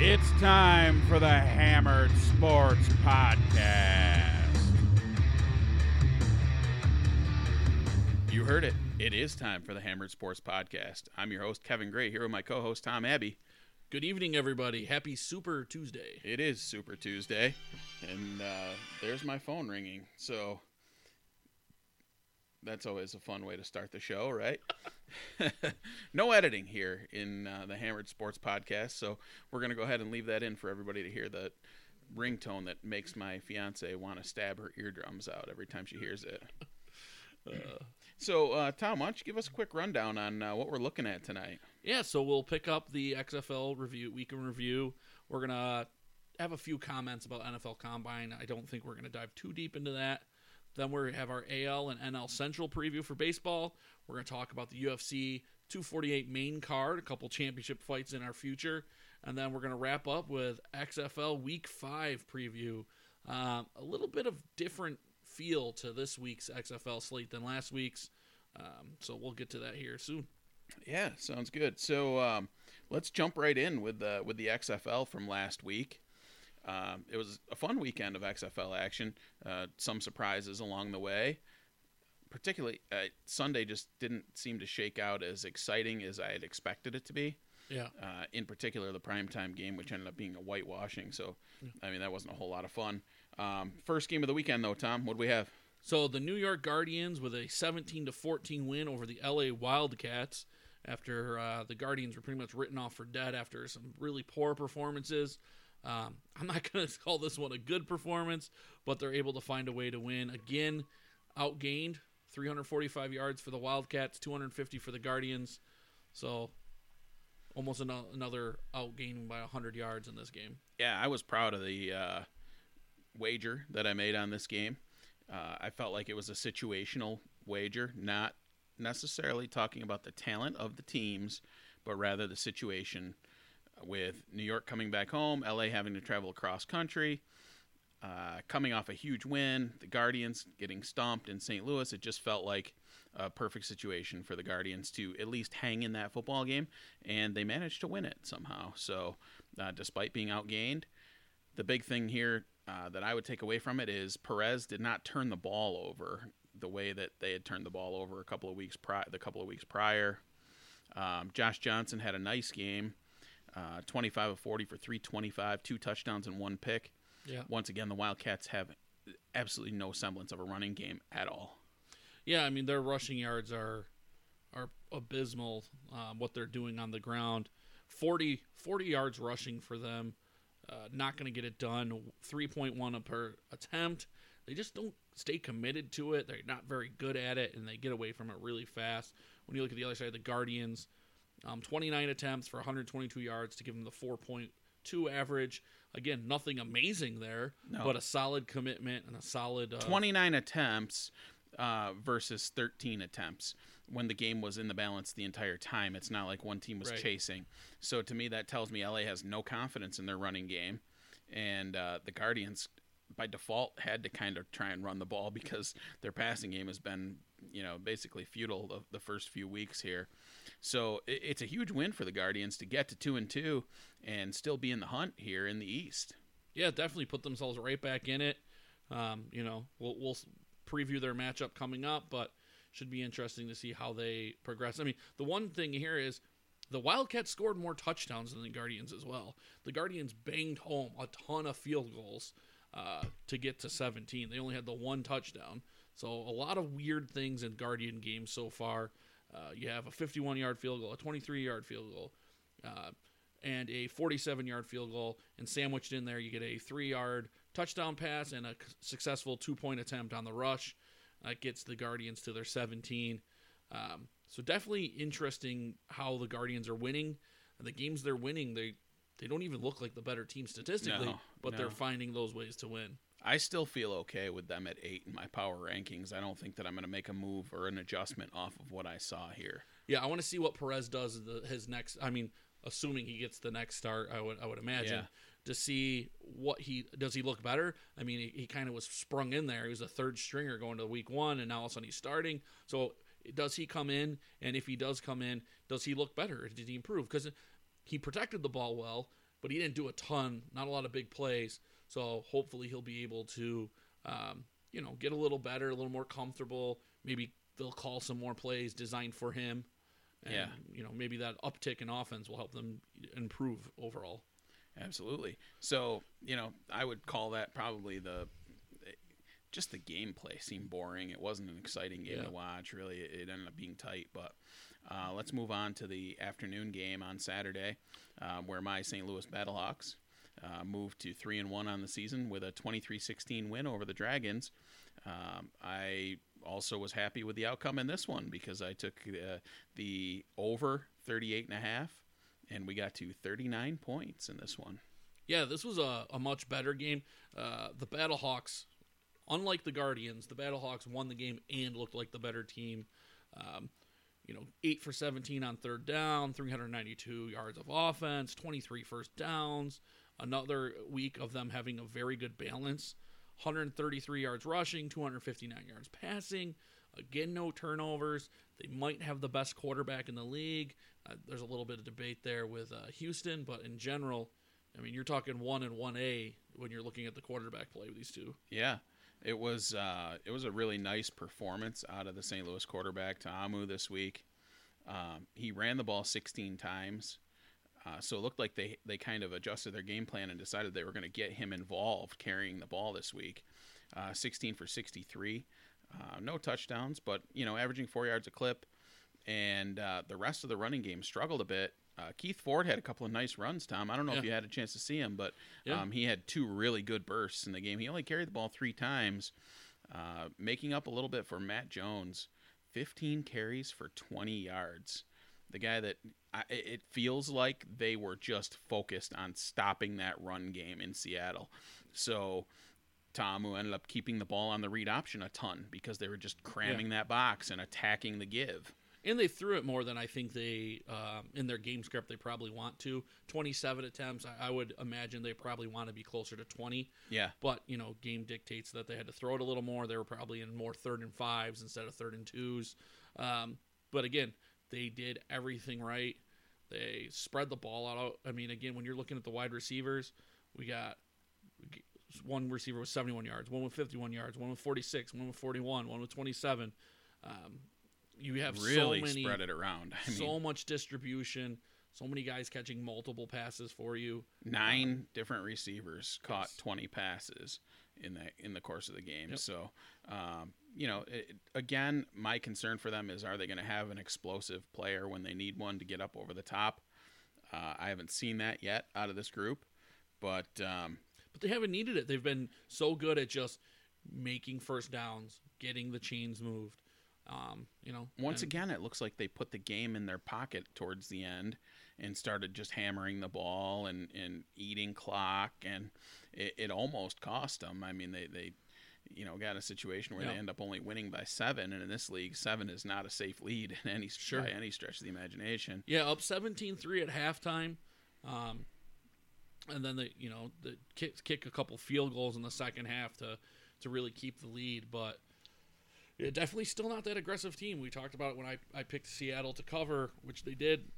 It's time for the Hammered Sports Podcast. You heard it. It is time for the Hammered Sports Podcast. I'm your host, Kevin Gray, here with my co-host, Tom Abbey. Good evening, everybody. Happy Super Tuesday. It is Super Tuesday, and there's my phone ringing, so that's always a fun way to start the show, right? No editing here in the Hammered Sports Podcast, so we're going to go ahead and leave that in for everybody to hear the ringtone that makes my fiance want to stab her eardrums out every time she hears it. So, Tom, why don't you give us a quick rundown on what we're looking at tonight? Yeah, so we'll pick up the XFL review, week in review. We're going to have a few comments about NFL Combine. I don't think we're going to dive too deep into that. Then we have our AL and NL Central preview for baseball. We're going to talk about the UFC 248 main card, a couple championship fights in our future. And then we're going to wrap up with XFL Week 5 preview. A little bit of different feel to this week's XFL slate than last week's. So we'll get to that here soon. Yeah, sounds good. So let's jump right in with the XFL from last week. It was a fun weekend of XFL action, some surprises along the way. Particularly, Sunday just didn't seem to shake out as exciting as I had expected it to be. Yeah. In particular, the primetime game, which ended up being a whitewashing. So, yeah. I mean, that wasn't a whole lot of fun. First game of the weekend, though, Tom, what do we have? So the New York Guardians with a 17-14 win over the L.A. Wildcats after the Guardians were pretty much written off for dead after some really poor performances. I'm not going to call this one a good performance, but they're able to find a way to win. Again, outgained 345 yards for the Wildcats, 250 for the Guardians. So almost another outgaining by 100 yards in this game. Yeah, I was proud of the wager that I made on this game. I felt like it was a situational wager, not necessarily talking about the talent of the teams, but rather the situation with New York coming back home, L.A. having to travel across country, coming off a huge win, the Guardians getting stomped in St. Louis. It just felt like a perfect situation for the Guardians to at least hang in that football game, and they managed to win it somehow. So despite being outgained, the big thing here that I would take away from it is Perez did not turn the ball over the way that they had turned the ball over a couple of weeks prior. Josh Johnson had a nice game. 25 of 40 for 325, 2 touchdowns and 1 pick. Yeah. Once again, the Wildcats have absolutely no semblance of a running game at all. Yeah, I mean, their rushing yards are abysmal, what they're doing on the ground. 40 yards rushing for them, not going to get it done. 3.1 per attempt. They just don't stay committed to it. They're not very good at it, and they get away from it really fast. When you look at the other side, the Guardians, 29 attempts for 122 yards to give them the 4.2 average. Again, nothing amazing there, but a solid commitment and a solid 29 attempts versus 13 attempts when the game was in the balance the entire time. It's not like one team was chasing. So to me, that tells me LA has no confidence in their running game, and the Guardians by default had to kind of try and run the ball because their passing game has been, basically futile the first few weeks here. So it's a huge win for the Guardians to get to 2-2 and still be in the hunt here in the East. Yeah, definitely put themselves right back in it. We'll preview their matchup coming up, but should be interesting to see how they progress. I mean, the one thing here is the Wildcats scored more touchdowns than the Guardians as well. The Guardians banged home a ton of field goals to get to 17. They only had the one touchdown. So a lot of weird things in Guardian games so far. You have a 51-yard field goal, a 23-yard field goal, and a 47-yard field goal. And sandwiched in there, you get a 3-yard touchdown pass and a successful 2-point attempt on the rush. That gets the Guardians to their 17. So definitely interesting how the Guardians are winning. And the games they're winning, they don't even look like the better team statistically, but they're finding those ways to win. I still feel okay with them at 8 in my power rankings. I don't think that I'm going to make a move or an adjustment off of what I saw here. Yeah, I want to see what Perez does his next. I mean, assuming he gets the next start, I would imagine to see what does he look better. I mean, he kind of was sprung in there. He was a third stringer going to week one, and now all of a sudden he's starting. So does he come in? And if he does come in, does he look better? Did he improve? Because he protected the ball well. but he didn't do a ton, not a lot of big plays. So hopefully he'll be able to, get a little better, a little more comfortable. Maybe they'll call some more plays designed for him. And, maybe that uptick in offense will help them improve overall. Absolutely. So, I would call that probably just the gameplay seemed boring. It wasn't an exciting game to watch, really. It ended up being tight. But let's move on to the afternoon game on Saturday, where my St. Louis Battlehawks moved to 3-1 on the season with a 23-16 win over the Dragons. I also was happy with the outcome in this one because I took the over 38.5, and we got to 39 points in this one. Yeah, this was a much better game. The Battlehawks, unlike the Guardians, the Battlehawks won the game and looked like the better team. 8 for 17 on third down, 392 yards of offense, 23 first downs. Another week of them having a very good balance. 133 yards rushing, 259 yards passing. Again, no turnovers. They might have the best quarterback in the league. There's a little bit of debate there with Houston, but in general, I mean, you're talking 1 and 1A when you're looking at the quarterback play with these two. Yeah. It was a really nice performance out of the St. Louis quarterback, Ta'amu, this week. He ran the ball 16 times, so it looked like they kind of adjusted their game plan and decided they were going to get him involved carrying the ball this week. 16 for 63, no touchdowns, but averaging 4 yards a clip. And the rest of the running game struggled a bit. Keith Ford had a couple of nice runs, Tom. I don't know if you had a chance to see him, but he had two really good bursts in the game. He only carried the ball three times, making up a little bit for Matt Jones. 15 carries for 20 yards. The guy that it feels like they were just focused on stopping that run game in Seattle. So Tom, who ended up keeping the ball on the read option a ton because they were just cramming that box and attacking the give. And they threw it more than I think they, in their game script, they probably want to. 27 attempts, I would imagine they probably want to be closer to 20. Yeah. But, game dictates that they had to throw it a little more. They were probably in more 3rd and 5s instead of 3rd and 2s. But, again, they did everything right. They spread the ball out. I mean, again, when you're looking at the wide receivers, we got one receiver with 71 yards, one with 51 yards, one with 46, one with 41, one with 27. You have really so many, spread it around. I mean, so much distribution, so many guys catching multiple passes for you. 9 different receivers caught 20 passes in the course of the game. Yep. So, again, my concern for them is, are they going to have an explosive player when they need one to get up over the top? I haven't seen that yet out of this group, but they haven't needed it. They've been so good at just making first downs, getting the chains moved. Once again, it looks like they put the game in their pocket towards the end and started just hammering the ball and eating clock, and it almost cost them. I mean, they got a situation where they end up only winning by 7, and in this league, 7 is not a safe lead in any by any stretch of the imagination. Yeah, up 17-3 at halftime, and then they kick a couple field goals in the second half to really keep the lead, but. Yeah, definitely still not that aggressive team. We talked about it when I picked Seattle to cover, which they did.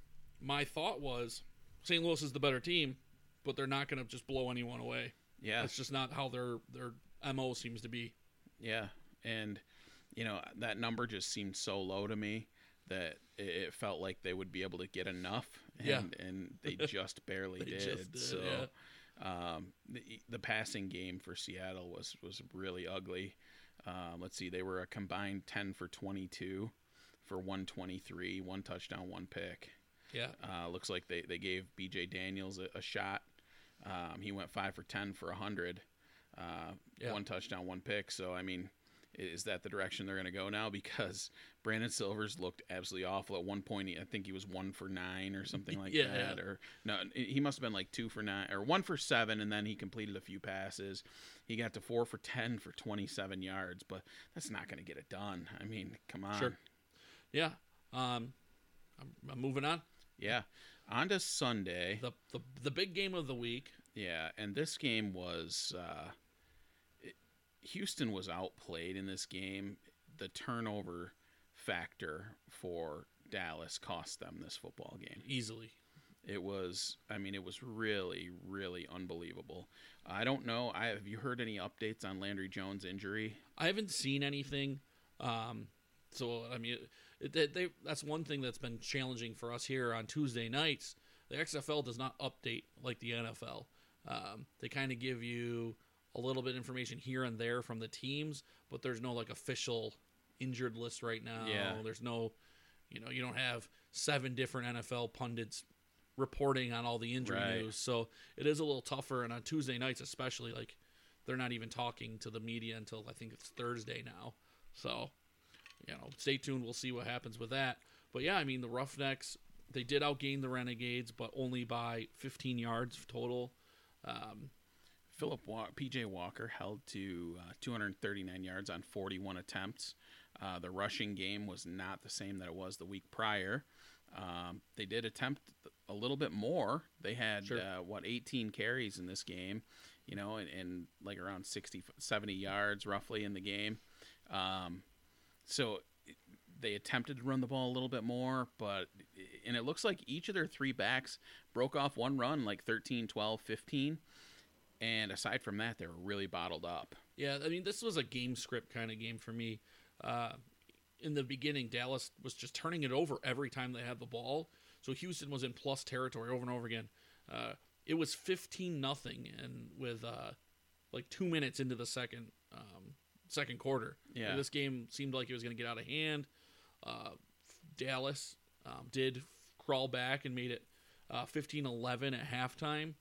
My thought was St. Louis is the better team, but they're not going to just blow anyone away. Yeah. That's just not how their MO seems to be. Yeah. And, that number just seemed so low to me that it felt like they would be able to get enough. And they just barely did. So the passing game for Seattle was really ugly. Let's see, they were a combined 10 for 22 for 123, one touchdown, one pick. Yeah. Looks like they gave B.J. Daniels a shot. He went 5 for 10 for 100, one touchdown, one pick. So, I mean, is that the direction they're going to go now? Because Brandon Silvers looked absolutely awful. At one point, I think he was 1 for 9 or something like that. Yeah. Or no, he must have been like 2 for 9 or 1 for 7, and then he completed a few passes. He got to 4 for 10 for 27 yards, but that's not going to get it done. I mean, come on. Sure. Yeah. I'm moving on. Yeah. On to Sunday. The big game of the week. Yeah, and this game was... Houston was outplayed in this game. The turnover factor for Dallas cost them this football game. Easily. It was, I mean, it was really, really unbelievable. I don't know. Have you heard any updates on Landry Jones' injury? I haven't seen anything. So, I mean, that's one thing that's been challenging for us here on Tuesday nights. The XFL does not update like the NFL. They kind of give you a little bit of information here and there from the teams, but there's no, like, official injured list right now. Yeah. There's no, you don't have 7 different NFL pundits reporting on all the injury news. So it is a little tougher. And on Tuesday nights especially, like, they're not even talking to the media until I think it's Thursday now. So, stay tuned. We'll see what happens with that. But, yeah, I mean, the Roughnecks, they did outgain the Renegades, but only by 15 yards total. P.J. Walker held to 239 yards on 41 attempts. The rushing game was not the same that it was the week prior. They did attempt a little bit more. They had, 18 carries in this game, and like around 60, 70 yards roughly in the game. So they attempted to run the ball a little bit more, and it looks like each of their 3 backs broke off one run, like 13, 12, 15. And aside from that, they were really bottled up. Yeah, I mean, this was a game script kind of game for me. In the beginning, Dallas was just turning it over every time they had the ball. So Houston was in plus territory over and over again. It was 15-0, and with 2 minutes into the second quarter. Yeah. And this game seemed like it was going to get out of hand. Dallas did crawl back and made it 15-11 at halftime.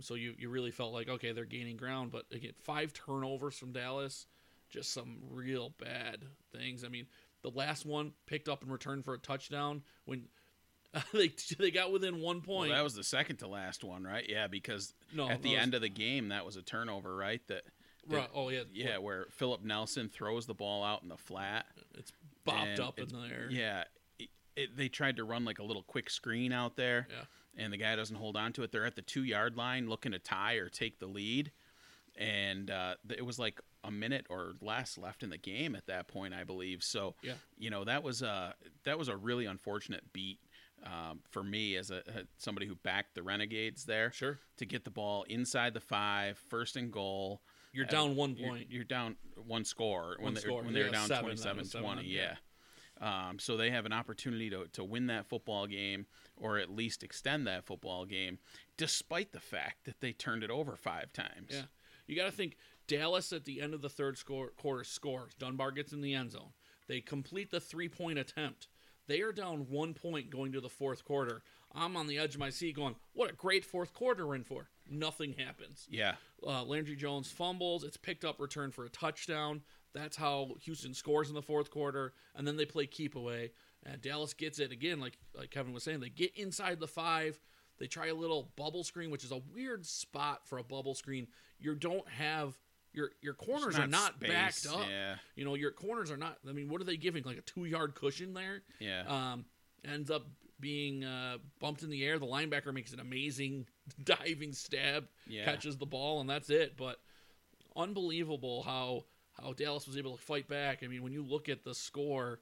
So you really felt like, okay, they're gaining ground. But again, 5 turnovers from Dallas, just some real bad things. I mean, the last one picked up and returned for a touchdown when they got within 1 point. Well, that was the second to last one, right? Yeah, because at the end of the game, that was a turnover, right? Yeah, where Phillip Nelson throws the ball out in the flat. It's bobbed up in there. Yeah, they tried to run like a little quick screen out there. Yeah. And the guy doesn't hold on to it. They're at the 2-yard line looking to tie or take the lead. And it was like a minute or less left in the game at that point, I believe. So, that was a really unfortunate beat for me as somebody who backed the Renegades there. Sure. To get the ball inside the 5, first and goal. You're down 1 point. You're down 1 score when they're down 27-20. Yeah. So they have an opportunity to win that football game or at least extend that football game, despite the fact that they turned it over 5 times. Yeah, you got to think Dallas at the end of the third quarter scores. Dunbar gets in the end zone. They complete the 3-point attempt. They are down 1 point going to the fourth quarter. I'm on the edge of my seat going, what a great fourth quarter we're in for. Nothing happens. Yeah. Landry Jones fumbles. It's picked up, returned for a touchdown. That's how Houston scores in the fourth quarter, and then they play keep away. And Dallas gets it again, like Kevin was saying. They get inside the 5. They try a little bubble screen, which is a weird spot for a bubble screen. You don't have your corners are not space, backed up. Yeah. Your corners are not. I mean, what are they giving? Like a 2-yard cushion there. Yeah. Ends up being bumped in the air. The linebacker makes an amazing diving stab, catches the ball, and that's it. But unbelievable how Dallas was able to fight back. I mean, when you look at the score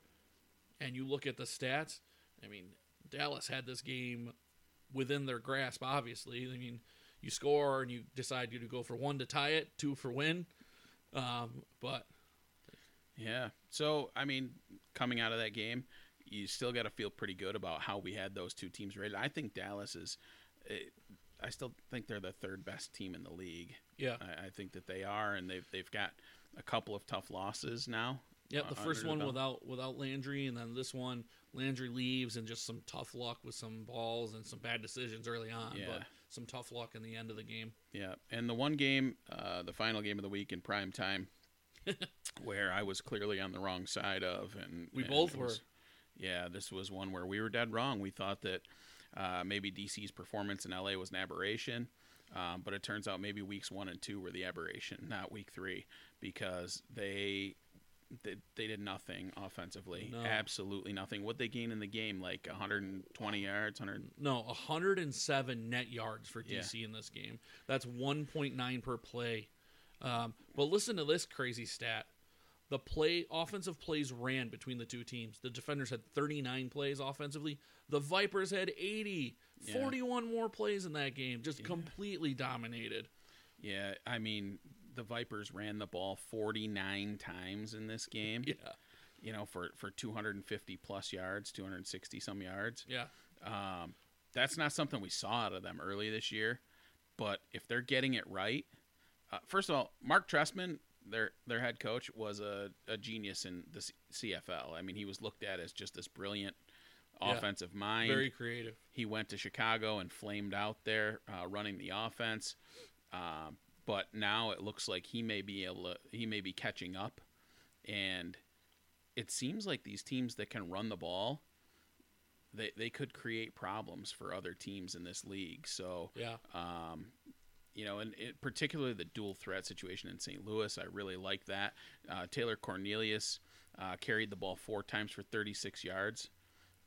and you look at the stats, I mean, Dallas had this game within their grasp, obviously. I mean, you score and you decide to go for 1 to tie it, 2 for win. But yeah. So, I mean, coming out of that game, you still got to feel pretty good about how we had those 2 teams rated. I think Dallas I still think they're the 3rd best team in the league. Yeah. I think that they are, and they've got a couple of tough losses now. Yep, the first one without Landry, and then this one, Landry leaves, and just some tough luck with some balls and some bad decisions early on, but some tough luck in the end of the game. Yeah, and the one game, the final game of the week in prime time, where I was clearly on the wrong side of. We both were. Yeah, this was one where we were dead wrong. We thought that maybe DC's performance in LA was an aberration. But it turns out maybe weeks 1 and 2 were the aberration, not week 3, because they did nothing offensively, absolutely nothing. What they gained in the game, like 120 yards, 107 net yards for DC in this game. That's 1.9 per play. But listen to this crazy stat: The offensive plays ran between the two teams. The Defenders had 39 plays offensively. The Vipers had 80. Yeah. 41 more plays in that game. Just completely dominated. Yeah, I mean, the Vipers ran the ball 49 times in this game. Yeah. You know, for 250-plus yards, 260-some yards. Yeah. That's not something we saw out of them early this year. But if they're getting it right, first of all, Mark Trestman, their head coach, was a genius in the CFL. I mean, he was looked at as just this brilliant offensive mind. Very creative. He went to Chicago and flamed out there running the offense. But now it looks like he may be catching up. And it seems like these teams that can run the ball, they could create problems for other teams in this league. So, you know, and particularly the dual threat situation in St. Louis, I really like that. Taylor Cornelius carried the ball 4 times for 36 yards.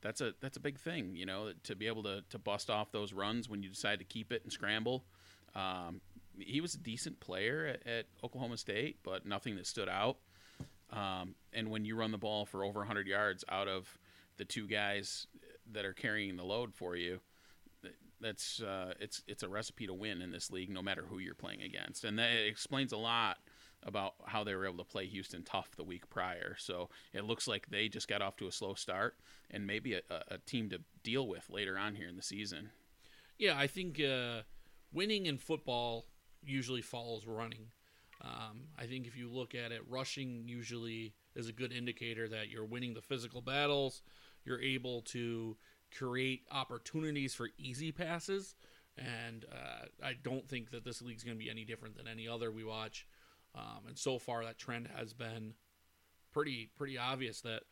That's a big thing, you know, to be able to bust off those runs when you decide to keep it and scramble. He was a decent player at Oklahoma State, but nothing that stood out. And when you run the ball for over 100 yards out of the 2 guys that are carrying the load for you, that's it's a recipe to win in this league, no matter who you're playing against, and that explains a lot about how they were able to play Houston tough the week prior. So it looks like they just got off to a slow start, and maybe a team to deal with later on here in the season. Yeah, I think winning in football usually follows running. I think if you look at it, rushing usually is a good indicator that you're winning the physical battles. You're able to create opportunities for easy passes, and I don't think that this league's going to be any different than any other we watch, and so far that trend has been pretty obvious, that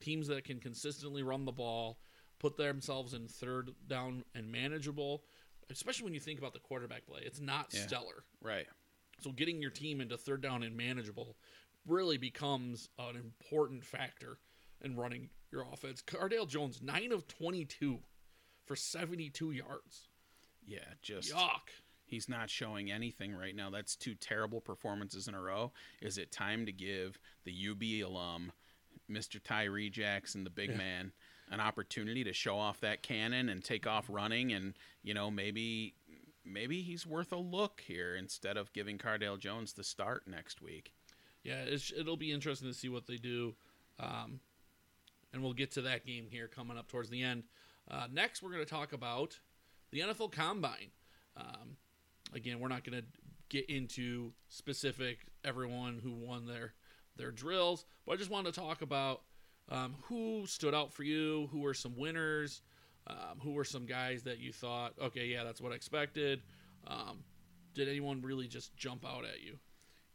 teams that can consistently run the ball put themselves in third down and manageable, especially when you think about the quarterback play. It's not stellar, right? So getting your team into third down and manageable really becomes an important factor in running your offense. Cardale Jones, 9 of 22 for 72 yards. Yeah, just yuck. He's not showing anything right now. That's 2 terrible performances in a row. Is it time to give the UB alum, Mr. Tyree Jackson, the big man, an opportunity to show off that cannon and take off running? And, you know, maybe he's worth a look here instead of giving Cardale Jones the start next week. Yeah, it'll be interesting to see what they do. And we'll get to that game here coming up towards the end. Next, we're going to talk about the NFL Combine. Again, we're not going to get into specific everyone who won their drills, but I just wanted to talk about who stood out for you, who were some winners, who were some guys that you thought, okay, yeah, that's what I expected. Did anyone really just jump out at you?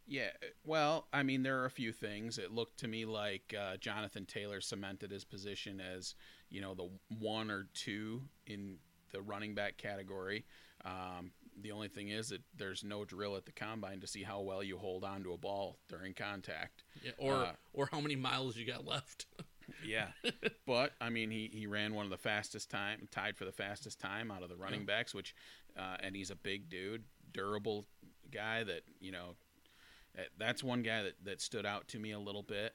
Yeah, well, I mean, there are a few things. It looked to me like Jonathan Taylor cemented his position as, you know, the 1 or 2 in the running back category. The only thing is that there's no drill at the Combine to see how well you hold on to a ball during contact. Yeah, or how many miles you got left. Yeah, but, I mean, he ran one of the fastest time, tied for the fastest time out of the running backs, which and he's a big dude, durable guy that, you know, that's one guy that stood out to me a little bit.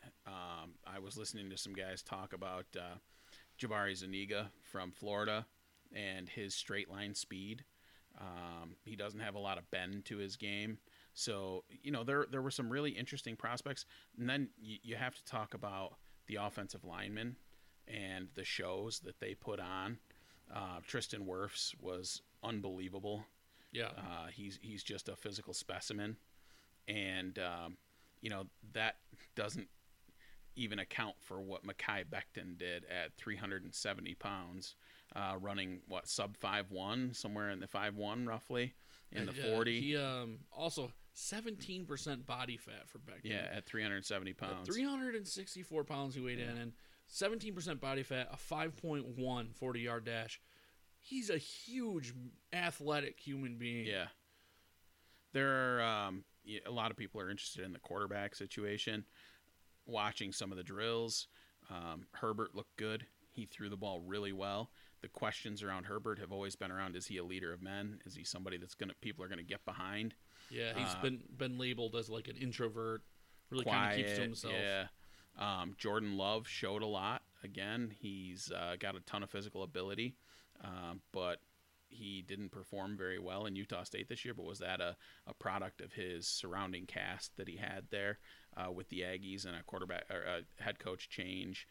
I was listening to some guys talk about Jabari Zuniga from Florida and his straight line speed. He doesn't have a lot of bend to his game. So, you know, there were some really interesting prospects. And then you have to talk about the offensive linemen and the shows that they put on. Tristan Wirfs was unbelievable. Yeah. He's just a physical specimen. And, you know, that doesn't even account for what Mekhi Becton did at 370 pounds, running, sub 5'1", somewhere in the 5'1", roughly, in the 40. He also 17% body fat for Becton. Yeah, at 370 pounds. At 364 pounds he weighed in, and 17% body fat, a 5.1 40-yard dash. He's a huge, athletic human being. Yeah. There are... a lot of people are interested in the quarterback situation, watching some of the drills. Herbert looked good. He threw the ball really well. The questions around Herbert have always been around, is he a leader of men? Is he somebody people are going to get behind? Yeah, he's been labeled as like an introvert. Really kind of keeps to himself. Yeah. Jordan Love showed a lot. Again, he's got a ton of physical ability, but he didn't perform very well in Utah State this year. But was that a product of his surrounding cast that he had there with the Aggies and a quarterback or a head coach change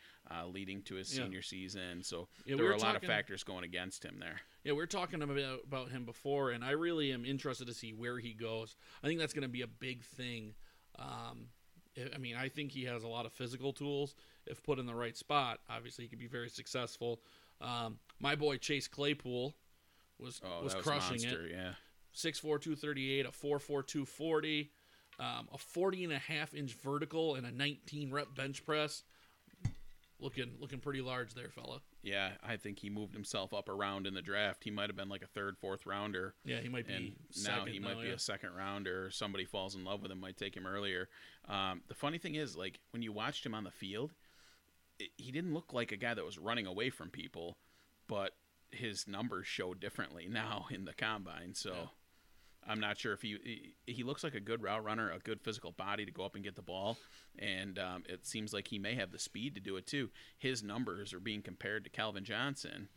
leading to his senior season? So there were a lot of factors going against him there. Yeah, we were talking about him before, and I really am interested to see where he goes. I think that's going to be a big thing. I mean, I think he has a lot of physical tools. If put in the right spot, obviously he could be very successful. My boy Chase Claypool was crushing it. Yeah. 6'4", 238, a 4'4", 240, a 40.5-inch vertical, and a 19-rep bench press. Looking pretty large there, fella. Yeah, I think he moved himself up around in the draft. He might have been like a third, fourth rounder. Yeah, he might be. And second, now he might be a second rounder. Somebody falls in love with him, might take him earlier. The funny thing is, like, when you watched him on the field, he didn't look like a guy that was running away from people, but his numbers show differently now in the combine. So I'm not sure if he looks like a good route runner, a good physical body to go up and get the ball. And it seems like he may have the speed to do it too. His numbers are being compared to Calvin Johnson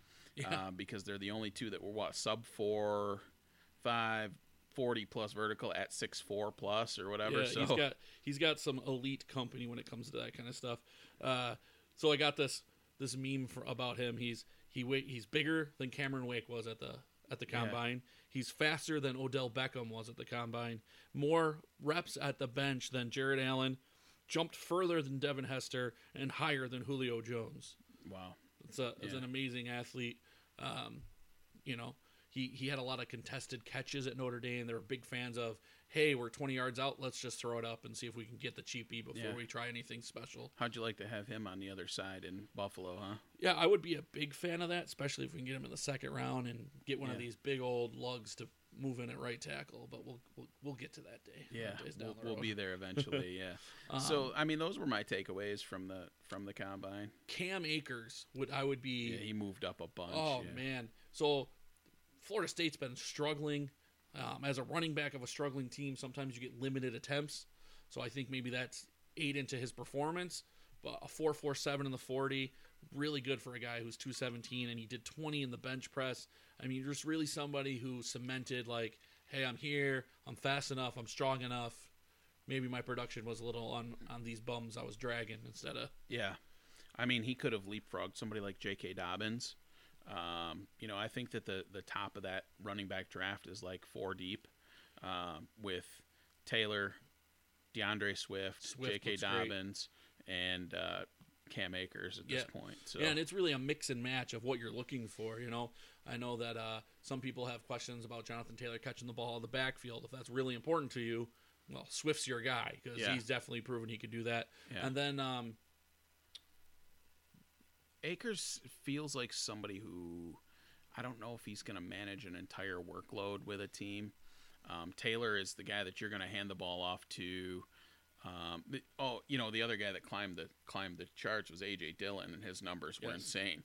because they're the only two that were sub 4.5, 40 plus vertical at 6'4 plus or whatever. Yeah, so he's got some elite company when it comes to that kind of stuff. So I got this meme about him. He's bigger than Cameron Wake was at the combine. Yeah. He's faster than Odell Beckham was at the combine. More reps at the bench than Jared Allen. Jumped further than Devin Hester and higher than Julio Jones. Wow, it's an amazing athlete. He had a lot of contested catches at Notre Dame. They were big fans of, hey, we're 20 yards out. Let's just throw it up and see if we can get the cheapie before we try anything special. How'd you like to have him on the other side in Buffalo, huh? Yeah, I would be a big fan of that, especially if we can get him in the second round and get one of these big old lugs to move in at right tackle. But we'll get to that day. Yeah, we'll be there eventually. Yeah. So I mean, those were my takeaways from the combine. Cam Akers would be. Yeah, he moved up a bunch. Oh man, so. Florida State's been struggling as a running back of a struggling team. Sometimes you get limited attempts. So I think maybe that's ate into his performance, but a 4.47 in the 40, really good for a guy who's 217, and he did 20 in the bench press. I mean, just really somebody who cemented like, hey, I'm here. I'm fast enough. I'm strong enough. Maybe my production was a little on these bums I was dragging instead of. Yeah. I mean, he could have leapfrogged somebody like J.K. Dobbins. I think that the top of that running back draft is like 4 deep with Taylor, DeAndre Swift J.K. Dobbins, and Cam Akers at this point. So. Yeah, and it's really a mix and match of what you're looking for, you know. I know that some people have questions about Jonathan Taylor catching the ball in the backfield. If that's really important to you, well, Swift's your guy because he's definitely proven he could do that. Yeah. And then Akers feels like somebody who I don't know if he's going to manage an entire workload with a team. Taylor is the guy that you're going to hand the ball off to. The other guy that climbed the charts was AJ Dillon, and his numbers were insane.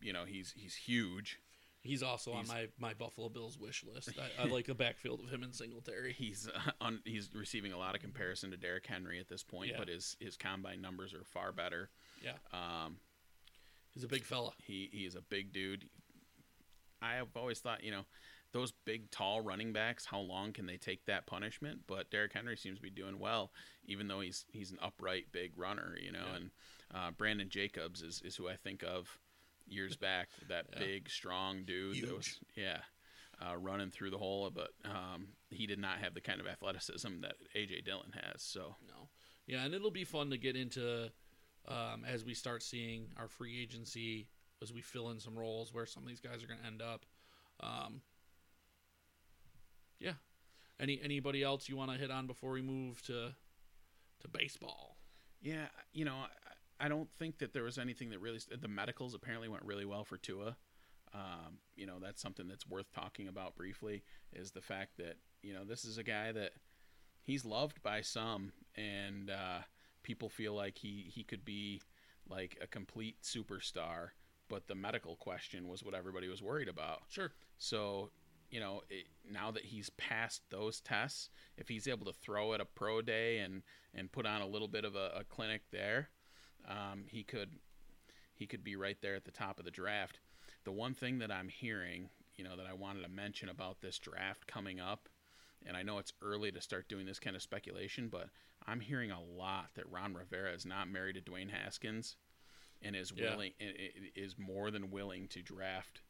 He's huge. He's also on my Buffalo Bills wish list. I like the backfield of him and Singletary. He's receiving a lot of comparison to Derrick Henry at this point, but his combine numbers are far better. Yeah. He's a big fella. He is a big dude. I have always thought, those big, tall running backs, how long can they take that punishment? But Derrick Henry seems to be doing well, even though he's an upright, big runner, And Brandon Jacobs is who I think of years back, that big, strong dude. Huge. That was, running through the hole. But he did not have the kind of athleticism that A.J. Dillon has. So no. Yeah, and it'll be fun to get into – as we start seeing our free agency, as we fill in some roles where some of these guys are going to end up. Anybody else you want to hit on before we move to baseball? Yeah, I don't think that there was anything that really – the medicals apparently went really well for Tua. That's something that's worth talking about briefly is the fact that, this is a guy that he's loved by some and people feel like he could be like a complete superstar, but the medical question was what everybody was worried about. Sure. So you know, now that he's passed those tests, if he's able to throw at a pro day and put on a little bit of a clinic there, he could be right there at the top of the draft. The one thing that I'm hearing, you know, that I wanted to mention about this draft coming up, and I know it's early to start doing this kind of speculation, but I'm hearing a lot that Ron Rivera is not married to Dwayne Haskins and is more than willing to draft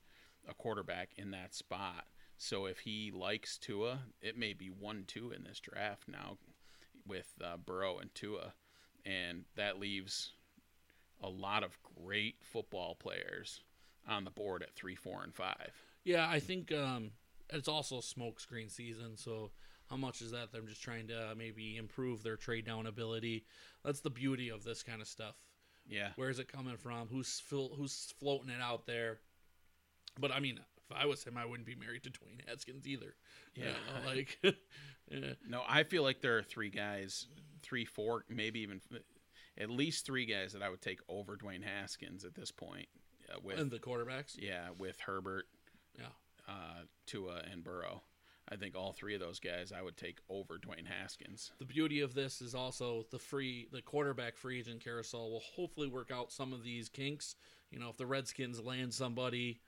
a quarterback in that spot. So if he likes Tua, it may be 1-2 in this draft now with Burrow and Tua, and that leaves a lot of great football players on the board at 3, 4, and 5. Yeah, I think it's also smokescreen season. So how much is that? They're just trying to maybe improve their trade down ability. That's the beauty of this kind of stuff. Yeah, where is it coming from? Who's floating it out there? But I mean, if I was him, I wouldn't be married to Dwayne Haskins either. Yeah, yeah. No, I feel like there are three guys, 3, 4, maybe even at least three guys that I would take over Dwayne Haskins at this point. And the quarterbacks? Yeah, with Herbert, Tua, and Burrow. I think all three of those guys I would take over Dwayne Haskins. The beauty of this is also the quarterback free agent carousel will hopefully work out some of these kinks. You know, if the Redskins land somebody,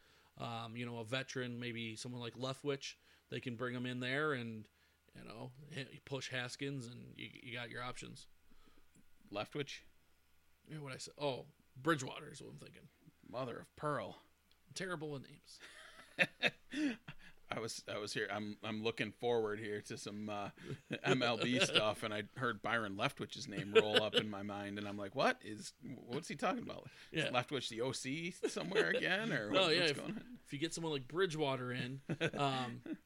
you know, a veteran, maybe someone like Leftwich, they can bring him in there and, you know, push Haskins, and you got your options. Leftwich? Yeah, what I said. Oh, Bridgewater is what I'm thinking. Mother of pearl. I'm terrible with names. I was here. I'm looking forward here to some MLB stuff, and I heard Byron Leftwich's name roll up in my mind, and I'm like, what's he talking about? Yeah. Is Leftwich the OC somewhere again, or what's going on? If you get someone like Bridgewater in,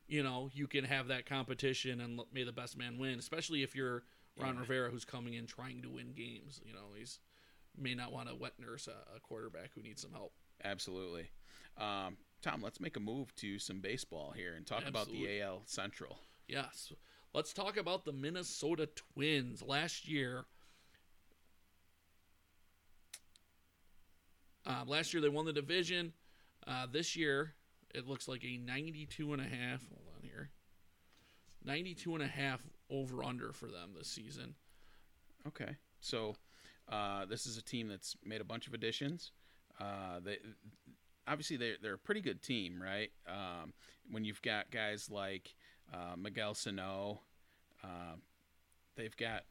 you know, you can have that competition and may the best man win. Especially if you're Ron Rivera, who's coming in trying to win games. You know, he's may not want to wet nurse a quarterback who needs some help. Absolutely. Tom, let's make a move to some baseball here and talk about the AL Central. Yes. Let's talk about the Minnesota Twins. Last year they won the division. This year it looks like a 92.5. Hold on here. 92.5 over under for them this season. Okay. So this is a team that's made a bunch of additions. They're a pretty good team, right? When you've got guys like Miguel Sano, they've got,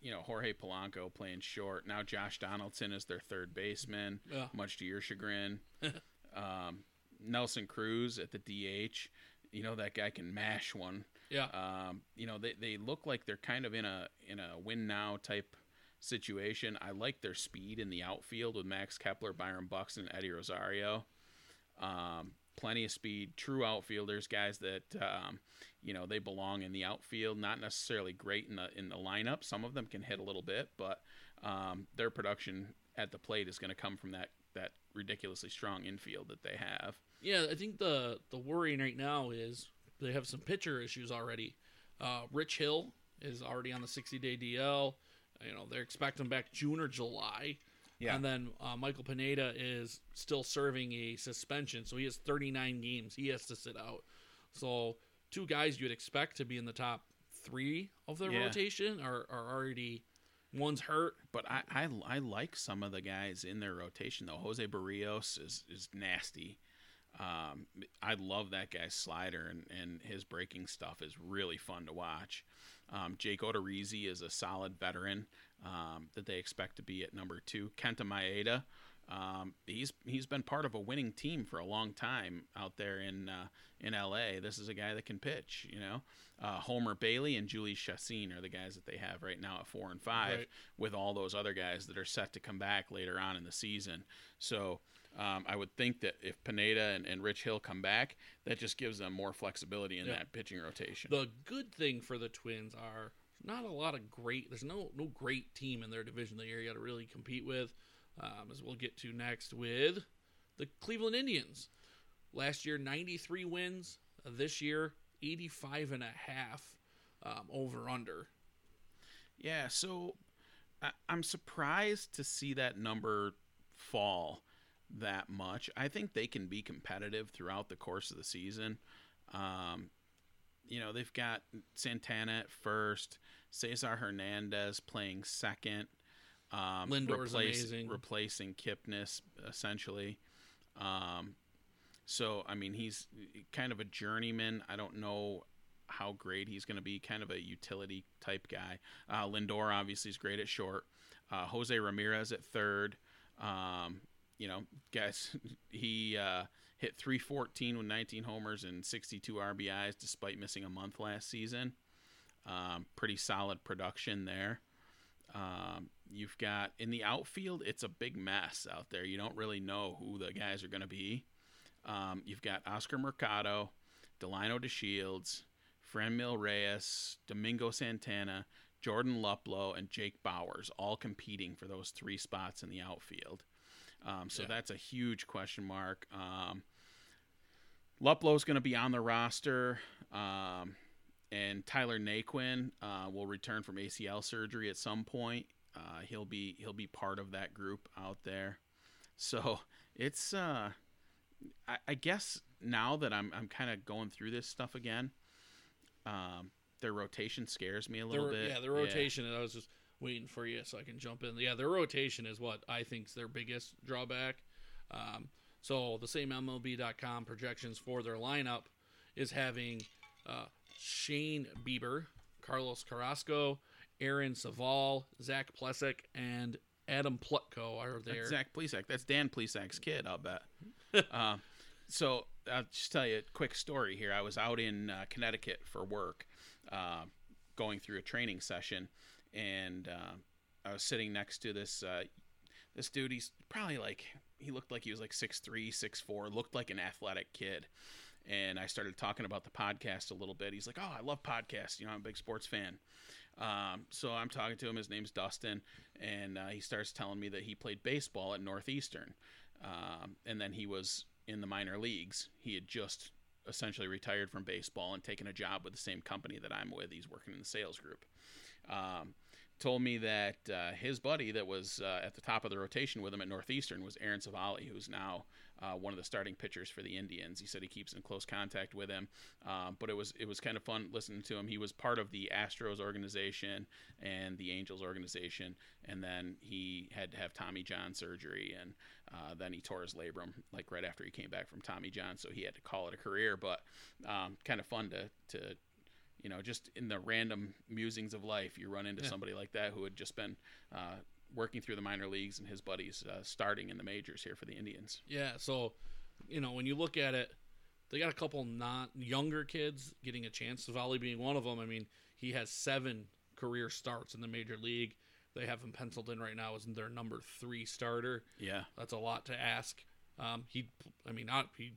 you know, Jorge Polanco playing short. Now Josh Donaldson is their third baseman, much to your chagrin. Nelson Cruz at the DH. You know, that guy can mash one. Yeah. You know, they look like they're kind of in a win now type situation. I like their speed in the outfield with Max Kepler, Byron Buxton, Eddie Rosario. Plenty of speed, true outfielders, guys that you know, they belong in the outfield. Not necessarily great in the lineup. Some of them can hit a little bit, but their production at the plate is going to come from that ridiculously strong infield that they have. Yeah, I think the worrying right now is they have some pitcher issues already. Rich Hill is already on the 60-day DL. You know, they're expecting back June or July. Yeah. And then Michael Pineda is still serving a suspension, so he has 39 games. He has to sit out. So two guys you'd expect to be in the top three of their rotation are already – one's hurt. But I like some of the guys in their rotation, though. Jose Barrios is nasty. I love that guy's slider, and his breaking stuff is really fun to watch. Jake Odorizzi is a solid veteran that they expect to be at number 2. Kenta Maeda, he's been part of a winning team for a long time out there in L.A. This is a guy that can pitch, you know. Homer Bailey and Julie Chassin are the guys that they have right now at 4 and 5, right, with all those other guys that are set to come back later on in the season. So I would think that if Pineda and Rich Hill come back, that just gives them more flexibility in that pitching rotation. The good thing for the Twins are not a lot of great – there's no great team in their division that you've got to really compete with, as we'll get to next, with the Cleveland Indians. Last year, 93 wins. This year, 85.5 over-under. Yeah, so I'm surprised to see that number fall that much. I think they can be competitive throughout the course of the season. They've got Santana at first, Cesar Hernandez playing second. Lindor's amazing. Replacing Kipnis, essentially. He's kind of a journeyman. I don't know how great he's going to be, kind of a utility type guy. Lindor obviously is great at short. Jose Ramirez at third. He hit 314 with 19 homers and 62 RBIs despite missing a month last season. Pretty solid production there. You've got in the outfield, it's a big mess out there. You don't really know who the guys are going to be. You've got Oscar Mercado, Delino DeShields, Franmil Reyes, Domingo Santana, Jordan Luplow, and Jake Bowers, all competing for those three spots in the outfield. That's a huge question mark. Luplow's going to be on the roster. And Tyler Naquin will return from ACL surgery at some point. He'll be part of that group out there. So it's I guess now that I'm kind of going through this stuff again, their rotation scares me a little bit. Yeah, their rotation. Yeah. And I was just waiting for you so I can jump in. Yeah, their rotation is what I think is their biggest drawback. So the same MLB.com projections for their lineup is having Shane Bieber, Carlos Carrasco, Aaron Saval, Zach Plesac, and Adam Plutko are there. That's Zach Plesac. That's Dan Plesac's kid, I'll bet. So I'll just tell you a quick story here. I was out in Connecticut for work, going through a training session, and I was sitting next to this dude. He's probably he looked like he was 6'3", 6'4", looked like an athletic kid. And I started talking about the podcast a little bit. He's like, "Oh, I love podcasts. I'm a big sports fan." So I'm talking to him. His name's Dustin. And he starts telling me that he played baseball at Northeastern. And then he was in the minor leagues. He had just essentially retired from baseball and taken a job with the same company that I'm with. He's working in the sales group. Told me that his buddy that was at the top of the rotation with him at Northeastern was Aaron Savali, who's now one of the starting pitchers for the Indians. He said he keeps in close contact with him, but it was kind of fun listening to him. He was part of the Astros organization and the Angels organization, and then he had to have Tommy John surgery, and then he tore his labrum right after he came back from Tommy John, so he had to call it a career. But kind of fun to just in the random musings of life, you run into somebody like that who had just been working through the minor leagues, and his buddies starting in the majors here for the Indians. Yeah, so, when you look at it, they got a couple not younger kids getting a chance, Savali being one of them. I mean, he has 7 career starts in the major league. They have him penciled in right now as their number 3 starter. Yeah. That's a lot to ask. He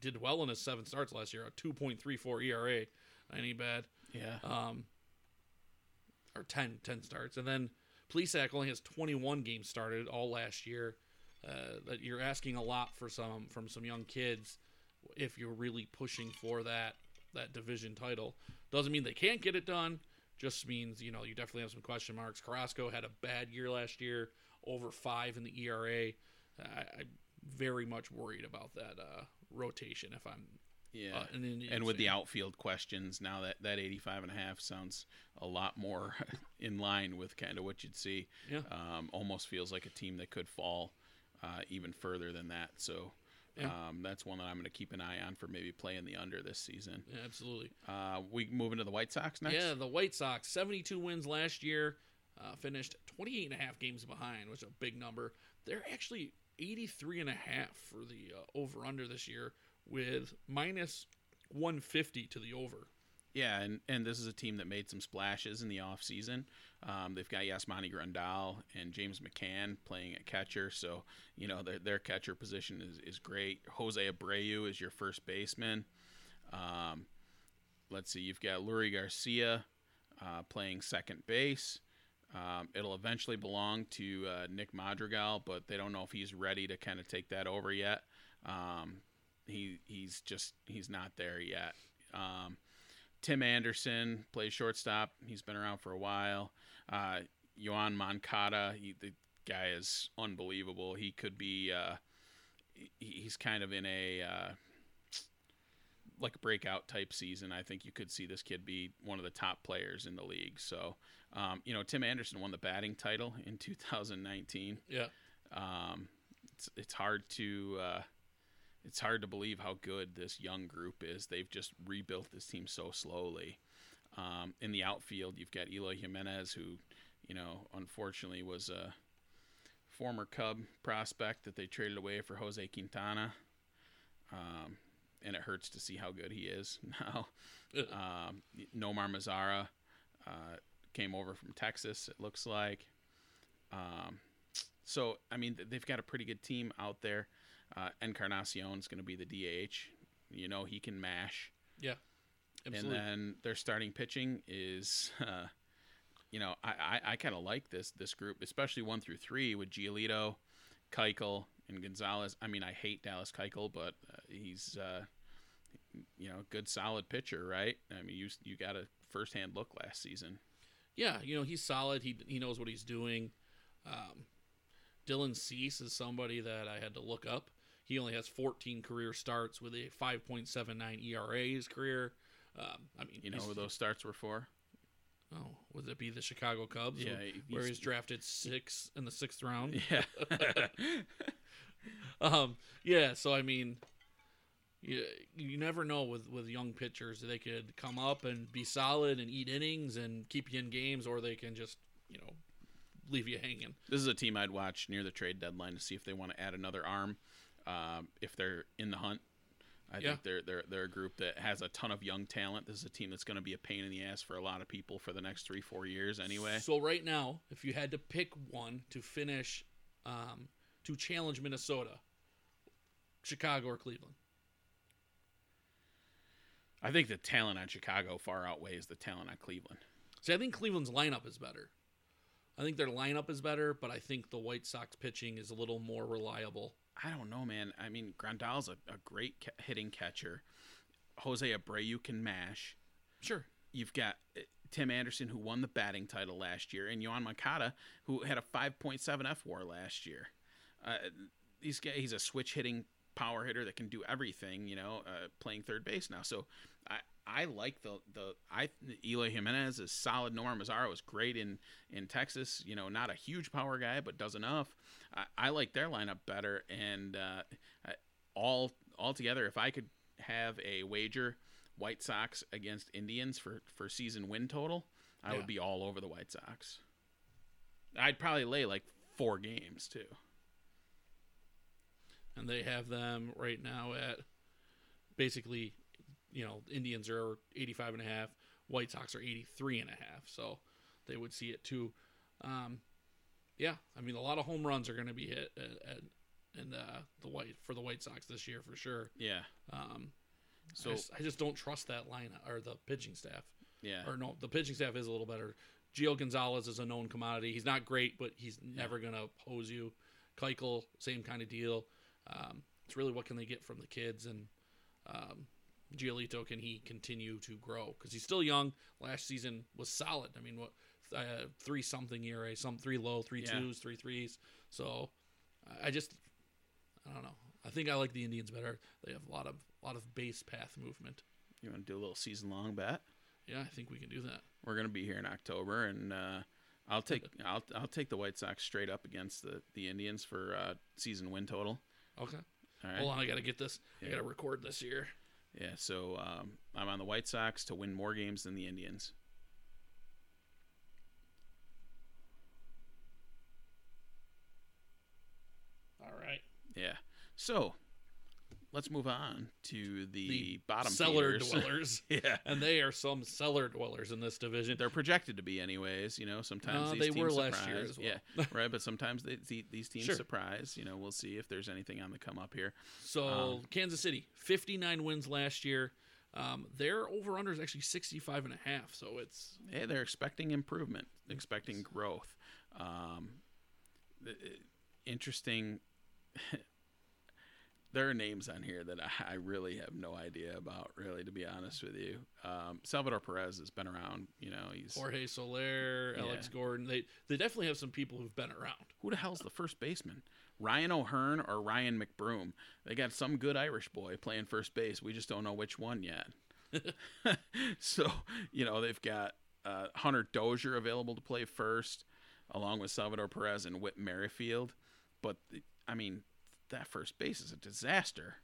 did well in his 7 starts last year, a 2.34 ERA. Any bad. Yeah. 10 starts. And then Plesac only has 21 games started all last year. You're asking a lot from some young kids if you're really pushing for that division title. Doesn't mean they can't get it done. Just means, you definitely have some question marks. Carrasco had a bad year last year, over 5 in the ERA. I'm very much worried about that rotation if I'm – Yeah, and with the outfield questions, now that 85.5 sounds a lot more in line with kind of what you'd see. Yeah. Almost feels like a team that could fall even further than that. So that's one that I'm going to keep an eye on for maybe playing the under this season. Yeah, absolutely. We move into the White Sox next? Yeah, the White Sox, 72 wins last year, finished 28.5 games behind, which is a big number. They're actually 83.5 for the over-under this year, with minus 150 to the over. Yeah, and this is a team that made some splashes in the offseason. They've got Yasmani Grandal and James McCann playing at catcher, so, their catcher position is great. Jose Abreu is your first baseman. Let's see, you've got Lurie Garcia playing second base. It'll eventually belong to Nick Madrigal, but they don't know if he's ready to kind of take that over yet. He's not there yet. Tim Anderson plays shortstop. He's been around for a while. Yoan Moncada, the guy is unbelievable. He could be he's kind of in a like breakout type season, I think you could see this kid be one of the top players in the league. So, you know, Tim Anderson won the batting title in 2019. Yeah. It's hard to believe how good this young group is. They've just rebuilt this team so slowly. In the outfield, you've got Eloy Jimenez, who, you know, unfortunately was a former Cub prospect that they traded away for Jose Quintana. And it hurts to see how good he is now. Nomar Mazara came over from Texas, it looks like. So, I mean, they've got a pretty good team out there. Encarnacion's going to be the DH. You know, he can mash. Yeah, absolutely. And then their starting pitching is, you know, I kind of like this group, especially 1 through 3 with Giolito, Keuchel, and Gonzalez. I mean, I hate Dallas Keuchel, but he's, you know, a good, solid pitcher, right? I mean, you got a firsthand look last season. Yeah, you know, he's solid. He knows what he's doing. Dylan Cease is somebody that I had to look up. He only has 14 career starts with a 5.79 ERA his career. I mean, you know who those starts were for? Oh, would it be the Chicago Cubs? Yeah, where he's drafted in the 6th round. Yeah. Yeah. So I mean, you never know with young pitchers. They could come up and be solid and eat innings and keep you in games, or they can just, you know, leave you hanging. This is a team I'd watch near the trade deadline to see if they want to add another arm. If they're in the hunt, I think they're a group that has a ton of young talent. This is a team that's going to be a pain in the ass for a lot of people for the next 3-4 years anyway. So right now, if you had to pick one to finish, to challenge Minnesota, Chicago or Cleveland? I think the talent on Chicago far outweighs the talent on Cleveland. See, I think Cleveland's lineup is better. I think their lineup is better, but I think the White Sox pitching is a little more reliable. I don't know, man. I mean, Grandal's a great hitting catcher. Jose Abreu can mash. Sure. You've got Tim Anderson, who won the batting title last year, and Yoan Moncada, who had a 5.7 FWAR last year. He's a switch-hitting power hitter that can do everything, you know, playing third base now. So I like the Eloy Jimenez is solid. Nomar Mazara was great in Texas. You know, not a huge power guy, but does enough. I like their lineup better. And all together, if I could have a wager, White Sox against Indians for season win total, I would be all over the White Sox. I'd probably lay like 4 games too. And they have them right now at basically, you know, Indians are 85.5, White Sox are 83.5, so they would see it too. Yeah, I mean, a lot of home runs are going to be hit for the White Sox this year for sure. Yeah. So I just don't trust that lineup or the pitching staff. Yeah. Or no, the pitching staff is a little better. Gio Gonzalez is a known commodity. He's not great, but he's never going to pose you. Keuchel, same kind of deal. It's really what can they get from the kids, and Giolito, can he continue to grow? Because he's still young. Last season was solid. I mean, 3-something ERA, some 3 low, 3 2s, 3 3s. So I don't know. I think I like the Indians better. They have a lot of base path movement. You want to do a little season long bet? Yeah, I think we can do that. We're gonna be here in October, and I'll take the White Sox straight up against the Indians for season win total. Okay. All right. Hold on, I gotta get this. Yeah. I gotta record this here. Yeah, so I'm on the White Sox to win more games than the Indians. All right. Yeah. So let's move on to the bottom cellar dwellers. Yeah. And they are some cellar dwellers in this division. They're projected to be anyways, you know, sometimes these teams surprise. They were last year as well. Yeah, right, but sometimes these teams surprise. You know, we'll see if there's anything on the come up here. So Kansas City, 59 wins last year. Their over-under is actually 65.5, so it's... Hey, they're expecting improvement, expecting growth. Interesting... there are names on here that I really have no idea about, really, to be honest with you. Salvador Perez has been around. You know, he's Jorge Soler, Alex Gordon. They definitely have some people who've been around. Who the hell's the first baseman? Ryan O'Hearn or Ryan McBroom? They got some good Irish boy playing first base. We just don't know which one yet. So, you know, they've got Hunter Dozier available to play first, along with Salvador Perez and Whit Merrifield. But, I mean, that first base is a disaster.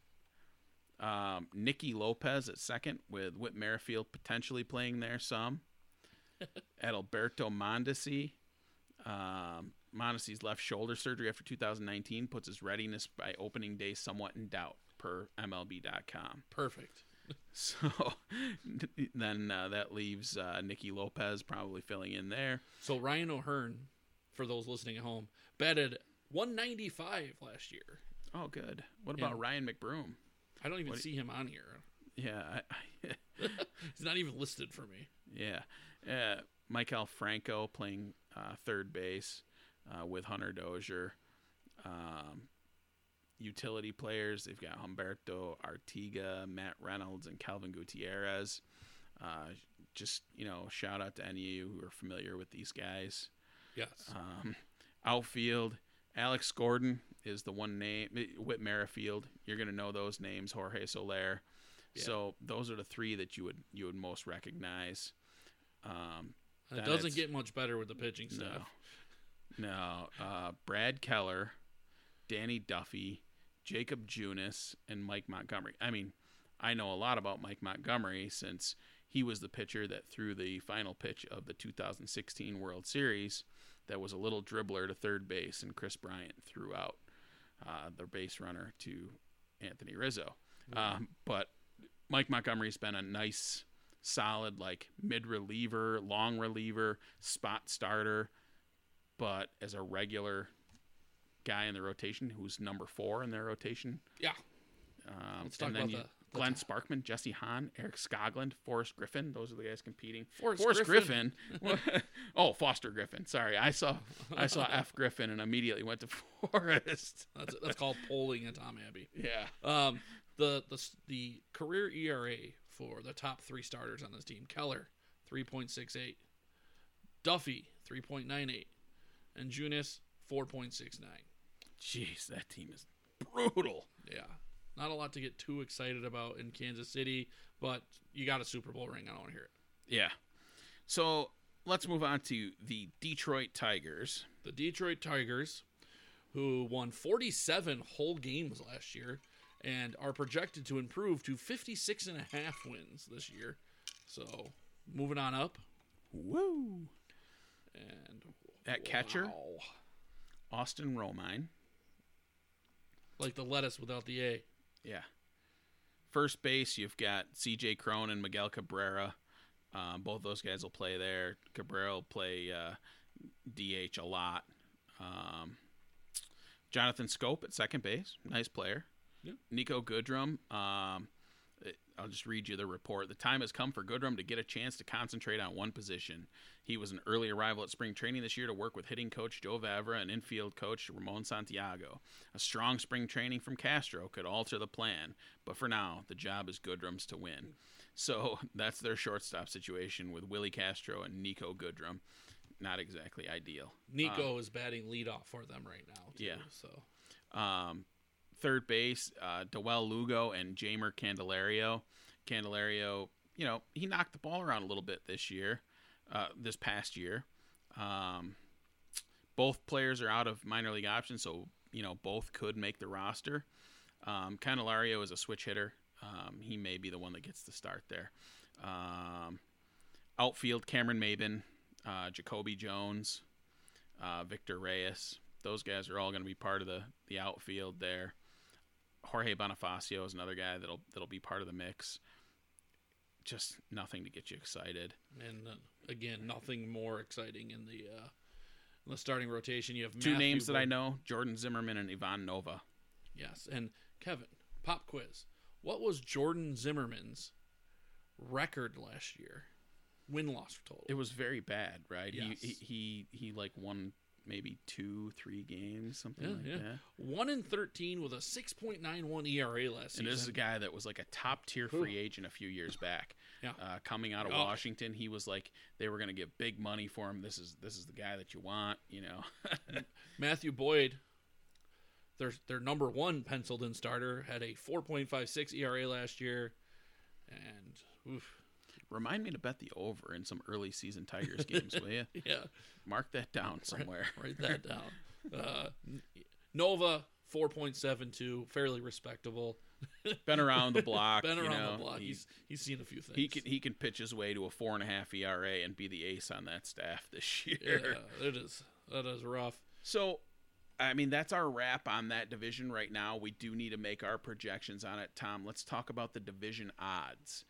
Nicky Lopez at second, with Whit Merrifield potentially playing there some. Adalberto Mondesi. Mondesi's left shoulder surgery after 2019 puts his readiness by opening day somewhat in doubt, per MLB.com. Perfect. So then that leaves Nicky Lopez probably filling in there. So Ryan O'Hearn, for those listening at home, batted .195 last year. Oh, good. What about Ryan McBroom? I don't even see him on here. Yeah. He's not even listed for me. Yeah. Michael Franco playing third base with Hunter Dozier. Utility players, they've got Humberto Artiga, Matt Reynolds, and Calvin Gutierrez. Just, you know, shout out to any of you who are familiar with these guys. Yes. Outfield, Alex Gordon is the one name. Whit Merrifield, you're going to know those names. Jorge Soler. Yeah. So those are the three that you would most recognize. It doesn't get much better with the pitching staff. No. Brad Keller, Danny Duffy, Jacob Junis, and Mike Montgomery. I mean, I know a lot about Mike Montgomery since he was the pitcher that threw the final pitch of the 2016 World Series that was a little dribbler to third base, and Chris Bryant threw out the base runner to Anthony Rizzo. Mm-hmm. But Mike Montgomery's been a nice, solid, like, mid-reliever, long reliever, spot starter, but as a regular guy in the rotation who's number 4 in their rotation. Yeah. Let's talk about that. Glenn Sparkman, Jesse Hahn, Eric Skoglund, Forrest Griffin. Those are the guys competing. Forrest Griffin. Foster Griffin. Sorry, I saw F. Griffin and immediately went to Forrest. That's called polling at Tom Abbey. Yeah. The career ERA for the top 3 starters on this team: Keller, 3.68, Duffy, 3.98, and Junis, 4.69. Jeez, that team is brutal. Yeah. Not a lot to get too excited about in Kansas City, but you got a Super Bowl ring. I don't want to hear it. Yeah. So let's move on to the Detroit Tigers. The Detroit Tigers, who won 47 whole games last year and are projected to improve to 56.5 wins this year. So moving on up. Woo. And that catcher, Austin Romine. Like the lettuce without the A. Yeah. First base, you've got C.J. Cron and Miguel Cabrera. Both those guys will play there. Cabrera will play DH a lot. Jonathan Scope at second base. Nice player. Yeah. Nico Goodrum. I'll just read you the report. The time has come for Goodrum to get a chance to concentrate on one position. He was an early arrival at spring training this year to work with hitting coach Joe Vavra and infield coach Ramon Santiago. A strong spring training from Castro could alter the plan, but for now, the job is Goodrum's to win. So that's their shortstop situation with Willie Castro and Nico Goodrum. Not exactly ideal. Nico is batting leadoff for them right now, too. Yeah. So. Third base, Dowell Lugo and Jamer Candelario. Candelario, you know, he knocked the ball around a little bit this past year. Both players are out of minor league options, so, you know, both could make the roster. Candelario is a switch hitter. He may be the one that gets the start there. Outfield, Cameron Maben, Jacoby Jones, Victor Reyes. Those guys are all going to be part of the outfield there. Jorge Bonifacio is another guy that'll be part of the mix. Just nothing to get you excited. And again, nothing more exciting in the starting rotation. You have two names that I know: Jordan Zimmerman and Ivan Nova. Yes, and Kevin, pop quiz: what was Jordan Zimmerman's record last year? Win-loss total. It was very bad, right? Yes. He like won maybe 2-3 games, something that. 1-13 with a 6.91 ERA last season. And this is a guy that was like a top tier free agent a few years back. Coming out of Washington, he was like, they were going to get big money for him. This is the guy that you want, you know. Matthew Boyd, their number one penciled in starter, had a 4.56 ERA last year, and Remind me to bet the over in some early season Tigers games, will you? Yeah. Mark that down somewhere. Write that down. Nova, 4.72, fairly respectable. Been around the block. Been around the block. He's seen a few things. He can pitch his way to a 4.5 ERA and be the ace on that staff this year. Yeah, it is. That is rough. So, I mean, that's our wrap on that division right now. We do need to make our projections on it. Tom, let's talk about the division odds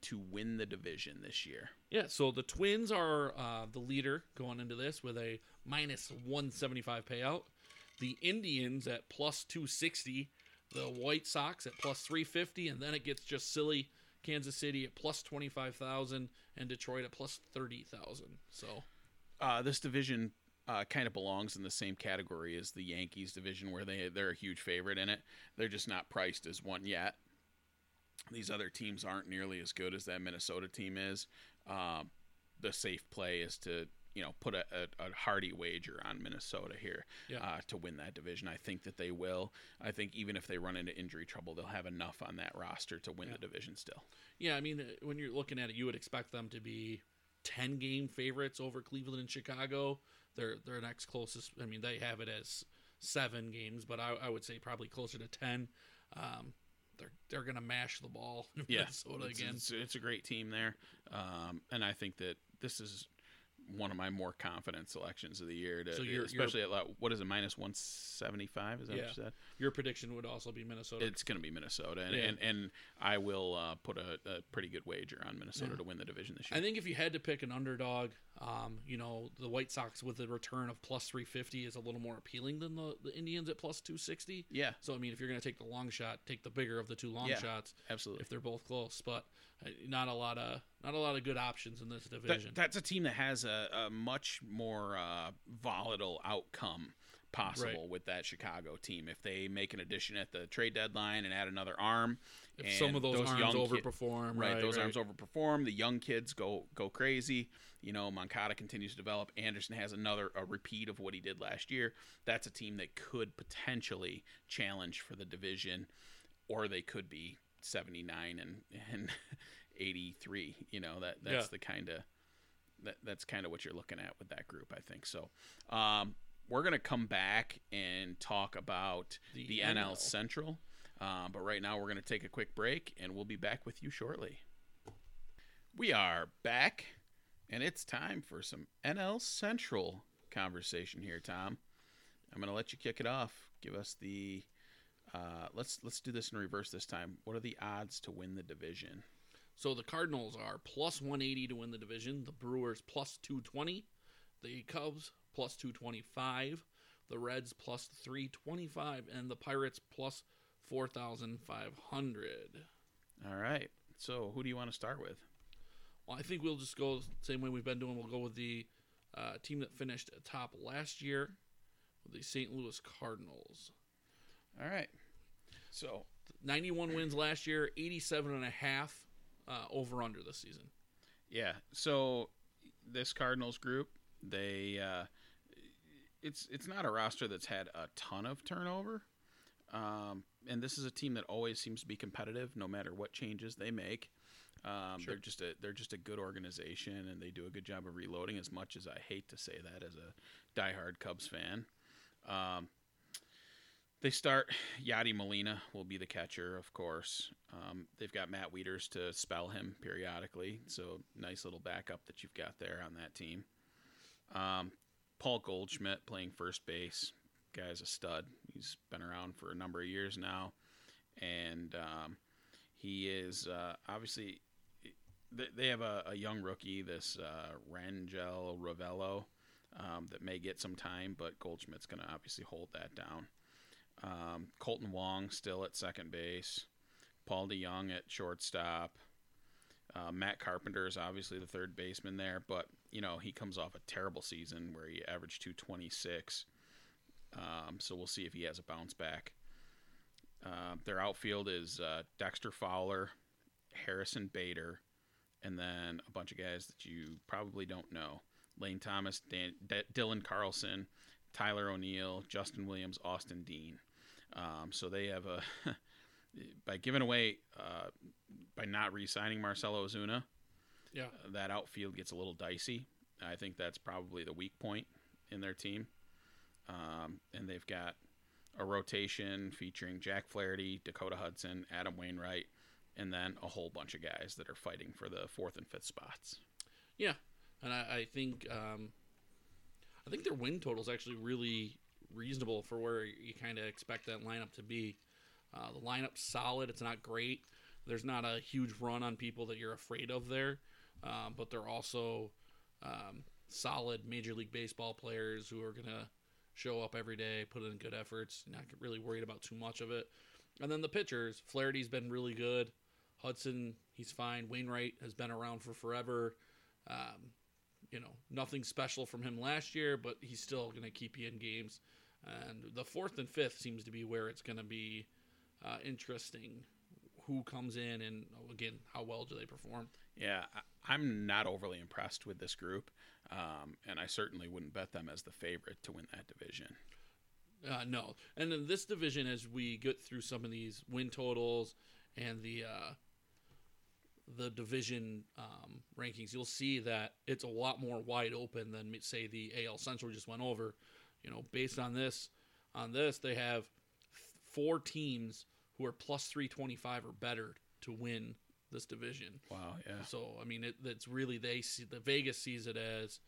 to win the division this year. Yeah, so the Twins are the leader going into this with a minus 175 payout. The Indians at plus 260. The White Sox at plus 350. And then it gets just silly. Kansas City at plus 25,000. And Detroit at plus 30,000. So this division kind of belongs in the same category as the Yankees division, where they're a huge favorite in it. They're just not priced as one yet. These other teams aren't nearly as good as that Minnesota team is. The safe play is to put a hearty wager on Minnesota here to win that division. I think that they will. I think even if they run into injury trouble, they'll have enough on that roster to win the division still. Yeah, I mean, when you're looking at it, you would expect them to be 10-game favorites over Cleveland and Chicago. Their next closest, I mean, they have it as 7 games, but I would say probably closer to 10. They're going to mash the ball in Minnesota again. It's a great team there. And I think that this is one of my more confident selections of the year. Especially at minus 175? Is that what you said? Your prediction would also be Minnesota. It's going to be Minnesota. And I will put a pretty good wager on Minnesota to win the division this year. I think if you had to pick an underdog, the White Sox with the return of plus 350 is a little more appealing than the Indians at plus 260. Yeah. So, I mean, if you're going to take the long shot, take the bigger of the two long shots. Absolutely. If they're both close. But not a lot of good options in this division. That's a team that has a much more volatile outcome possible with that Chicago team. If they make an addition at the trade deadline and add another arm, if some of those arms overperform, arms overperform, the young kids go crazy. Moncada continues to develop. Anderson has a repeat of what he did last year. That's a team that could potentially challenge for the division, or they could be 79 and 83. That's the kind of that's kind of what you're looking at with that group, I think. So we're gonna come back and talk about the NL Central, but right now we're gonna take a quick break, and we'll be back with you shortly. We are back, and it's time for some NL Central conversation here, Tom. I'm gonna let you kick it off. Give us the let's do this in reverse this time. What are the odds to win the division? So the Cardinals are plus 180 to win the division. The Brewers plus 220. The Cubs plus 225. The Reds plus 325. And the Pirates plus 4,500. All right. So who do you want to start with? Well, I think we'll just go the same way we've been doing. We'll go with the team that finished atop last year, with the St. Louis Cardinals. All right. So 91 wins last year, 87.5. Over under this season. Yeah, so this Cardinals group, they it's not a roster that's had a ton of turnover, and this is a team that always seems to be competitive no matter what changes they make. Sure. They're just a good organization, and they do a good job of reloading, as much as I hate to say that as a diehard Cubs fan. They start, Yadi Molina will be the catcher, of course. They've got Matt Wieters to spell him periodically, so nice little backup that you've got there on that team. Paul Goldschmidt playing first base. Guy's a stud. He's been around for a number of years now, and he is obviously. They have a young rookie, this Rangel Ravelo, that may get some time, but Goldschmidt's going to obviously hold that down. Colton Wong still at second base, Paul DeYoung at shortstop, Matt Carpenter is obviously the third baseman there, but you know, he comes off a terrible season where he averaged 226. So we'll see if he has a bounce back. Their outfield is Dexter Fowler, Harrison Bader, and then a bunch of guys that you probably don't know. Lane Thomas, Dylan Carlson, Tyler O'Neill, Justin Williams, Austin Dean. So they have a by giving away by not re-signing Marcelo Ozuna, that outfield gets a little dicey. I think that's probably the weak point in their team. And they've got a rotation featuring Jack Flaherty, Dakota Hudson, Adam Wainwright, and then a whole bunch of guys that are fighting for the 4th and 5th spots. Yeah, and I think their win total is actually really reasonable for where you kind of expect that lineup to be. The lineup's solid. It's not great. There's not a huge run on people that you're afraid of there, but they're also solid Major League Baseball players who are going to show up every day, put in good efforts, not really worried about too much of it. And then the pitchers, Flaherty's been really good. Hudson, he's fine. Wainwright has been around for forever. You know, nothing special from him last year, but he's still going to keep you in games. And the 4th and 5th seems to be where it's going to be interesting. Who comes in and, again, how well do they perform? Yeah, I'm not overly impressed with this group, and I certainly wouldn't bet them as the favorite to win that division. No. And in this division, as we get through some of these win totals and the division rankings, you'll see that it's a lot more wide open than, say, the AL Central just went over. You know, based on this, they have four teams who are plus 325 or better to win this division. Wow, yeah. So, I mean, it's really, Vegas sees it as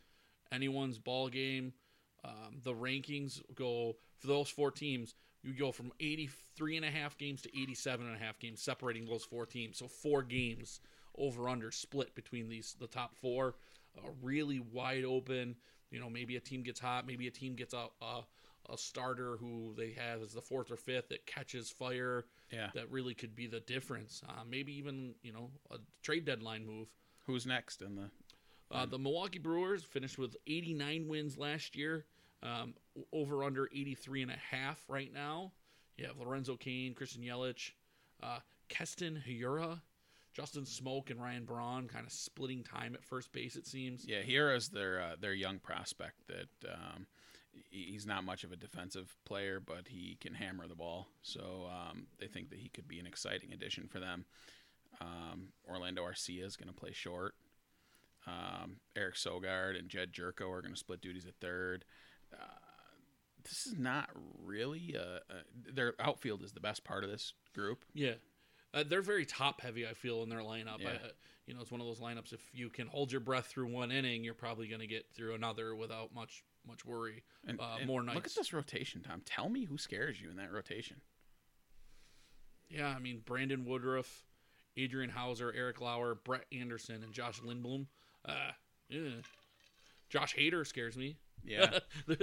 anyone's ball game. The rankings go, for those four teams, you go from 83.5 games to 87.5 games, separating those four teams. So 4 games over-under split between the top four. Really wide open. You know, maybe a team gets hot, maybe a team gets a starter who they have as the 4th or 5th that catches fire. Yeah. That really could be the difference. Maybe even, you know, a trade deadline move. Who's next in the... the Milwaukee Brewers finished with 89 wins last year, over under 83.5 right now. You have Lorenzo Cain, Christian Yelich, Keston Hiura, Justin Smoak, and Ryan Braun kind of splitting time at first base, it seems. Yeah, Hiura's their young prospect that he's not much of a defensive player, but he can hammer the ball. So they think that he could be an exciting addition for them. Orlando Arcia is going to play short. Eric Sogard and Jed Jerko are going to split duties at third. This is not really their outfield is the best part of this group. Yeah. They're very top-heavy, I feel, in their lineup. Yeah. You know, it's one of those lineups, if you can hold your breath through one inning, you're probably going to get through another without much worry. And more nights. Look at this rotation, Tom. Tell me who scares you in that rotation. Yeah, I mean, Brandon Woodruff, Adrian Hauser, Eric Lauer, Brett Anderson, and Josh Lindblom. Josh Hader scares me. Yeah.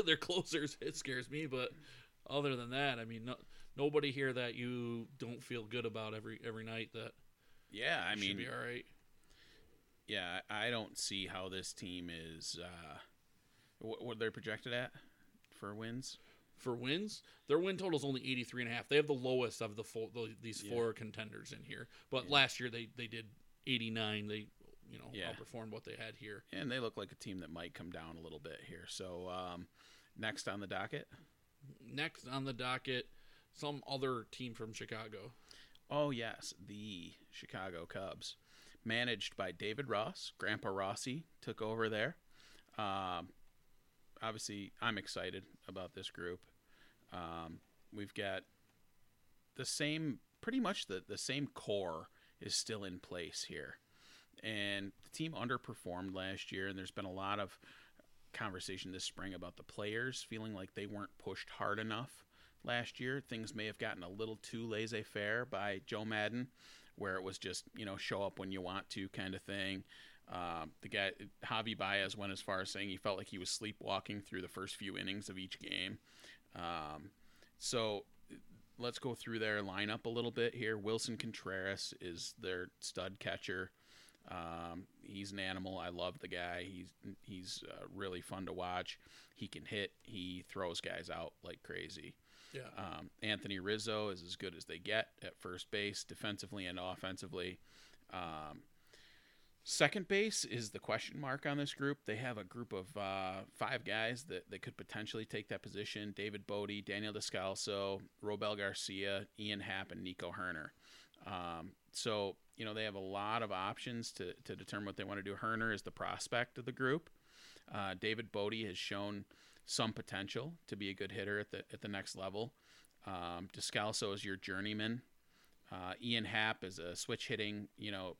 Their closers, it scares me. But other than that, I mean, nobody here that you don't feel good about every night that should be all right. Yeah, I don't see how this team is what they're projected at for wins. For wins, their win total is only 83.5. They have the lowest of these four contenders in here. But last year they did 89. They outperformed what they had here, and they look like a team that might come down a little bit here. So next on the docket, some other team from Chicago. Oh yes, the Chicago Cubs, managed by David Ross. Grandpa Rossi took over there. Obviously, I'm excited about this group. We've got the same, pretty much the same core is still in place here. And the team underperformed last year, and there's been a lot of conversation this spring about the players feeling like they weren't pushed hard enough last year. Things may have gotten a little too laissez-faire by Joe Madden, where it was just, you know, show up when you want to kind of thing. The guy Javi Baez went as far as saying he felt like he was sleepwalking through the first few innings of each game. So let's go through their lineup a little bit here. Wilson Contreras is their stud catcher. He's an animal. I love the guy. He's really fun to watch. He can hit. He throws guys out like crazy. Yeah. Anthony Rizzo is as good as they get at first base, defensively and offensively. Second base is the question mark on this group. They have a group of five guys that they could potentially take that position. David Bodie, Daniel Descalso, Robel Garcia, Ian Happ, and Nico Herner. So, you know, they have a lot of options to determine what they want to do. Herner is the prospect of the group. David Bodie has shown some potential to be a good hitter at the next level. Descalso is your journeyman. Ian Happ is a switch hitting,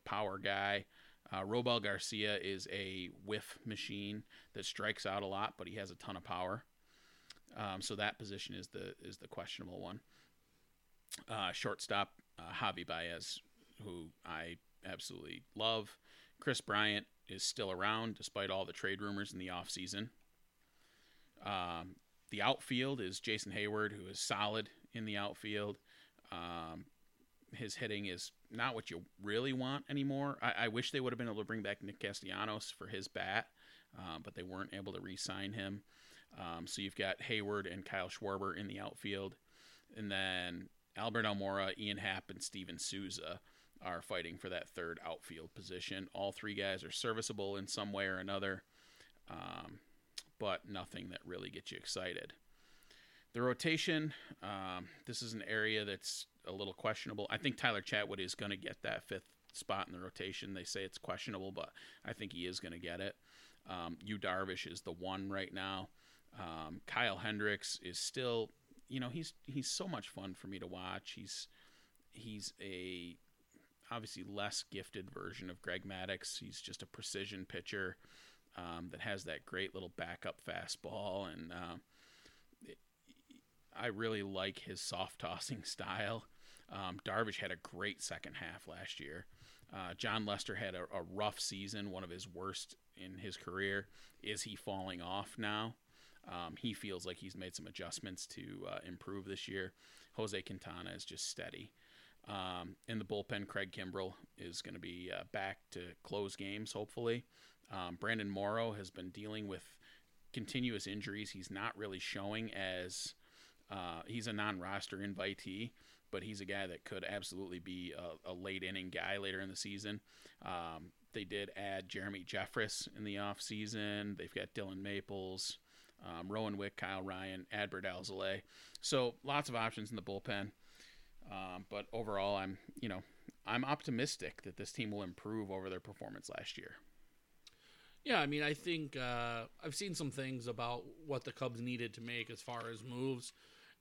power guy. Robel Garcia is a whiff machine that strikes out a lot, but he has a ton of power. So that position is the questionable one. Shortstop, Javi Baez, who I absolutely love. Chris Bryant is still around despite all the trade rumors in the offseason. The outfield is Jason Hayward, who is solid in the outfield. His hitting is not what you really want anymore. I wish they would have been able to bring back Nick Castellanos for his bat, but they weren't able to re-sign him. So you've got Hayward and Kyle Schwarber in the outfield. And then Albert Almora, Ian Happ, and Steven Souza are fighting for that third outfield position. All three guys are serviceable in some way or another, but nothing that really gets you excited. The rotation, this is an area that's a little questionable. I think Tyler Chatwood is going to get that fifth spot in the rotation. They say it's questionable, but I think he is going to get it. Yu Darvish is the one right now. Kyle Hendricks is still, he's so much fun for me to watch. He's a obviously less gifted version of Greg Maddux. He's just a precision pitcher that has that great little backup fastball, and I really like his soft tossing style. Darvish had a great second half last year. John Lester had a rough season, one of his worst in his career. Is he falling off now? He feels like he's made some adjustments to improve this year. Jose Quintana is just steady. In the bullpen, Craig Kimbrell is going to be back to close games, hopefully. Brandon Morrow has been dealing with continuous injuries. He's not really showing as... he's a non-roster invitee, but he's a guy that could absolutely be a late-inning guy later in the season. They did add Jeremy Jeffress in the offseason. They've got Dylan Maples, Rowan Wick, Kyle Ryan, Adbert Alzolay. So lots of options in the bullpen. But overall, I'm optimistic that this team will improve over their performance last year. Yeah, I think I've seen some things about what the Cubs needed to make as far as moves.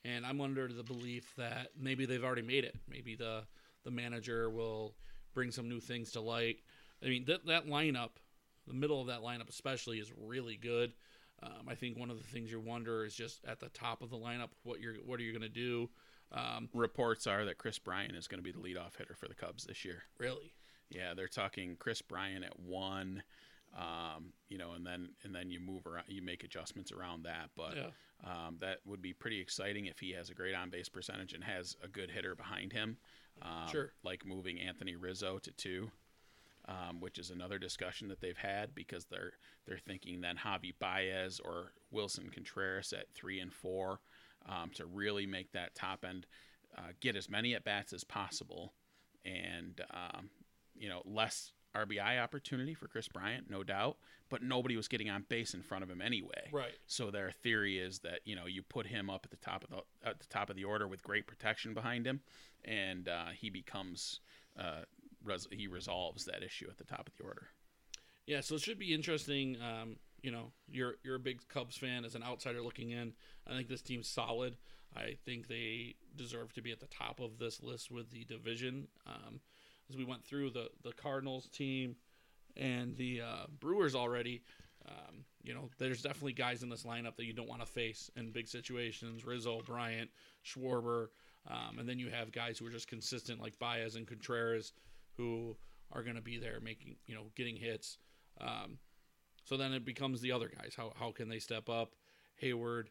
And I'm under the belief that maybe they've already made it. Maybe the manager will bring some new things to light. That lineup, the middle of that lineup especially, is really good. I think one of the things you wonder is just at the top of the lineup, what are you going to do? Reports are that Chris Bryant is going to be the leadoff hitter for the Cubs this year. Really? Yeah, they're talking Chris Bryant at 1. And then you move around, you make adjustments around that, but, yeah. That would be pretty exciting if he has a great on-base percentage and has a good hitter behind him, sure. Like moving Anthony Rizzo to 2, which is another discussion that they've had because they're thinking then Javi Baez or Wilson Contreras at 3 and 4, to really make that top end, get as many at-bats as possible and, less RBI opportunity for Chris Bryant, no doubt, but nobody was getting on base in front of him anyway. Right. So their theory is that you put him up at the top of the order with great protection behind him, and he becomes he resolves that issue at the top of the order. Yeah, so it should be interesting. You're a big Cubs fan as an outsider looking in. I think this team's solid. I think they deserve to be at the top of this list with the division. As we went through the Cardinals team and the Brewers already, there's definitely guys in this lineup that you don't want to face in big situations. Rizzo, Bryant, Schwarber, and then you have guys who are just consistent like Baez and Contreras who are going to be there making, getting hits. So then it becomes the other guys. How can they step up? Hayward,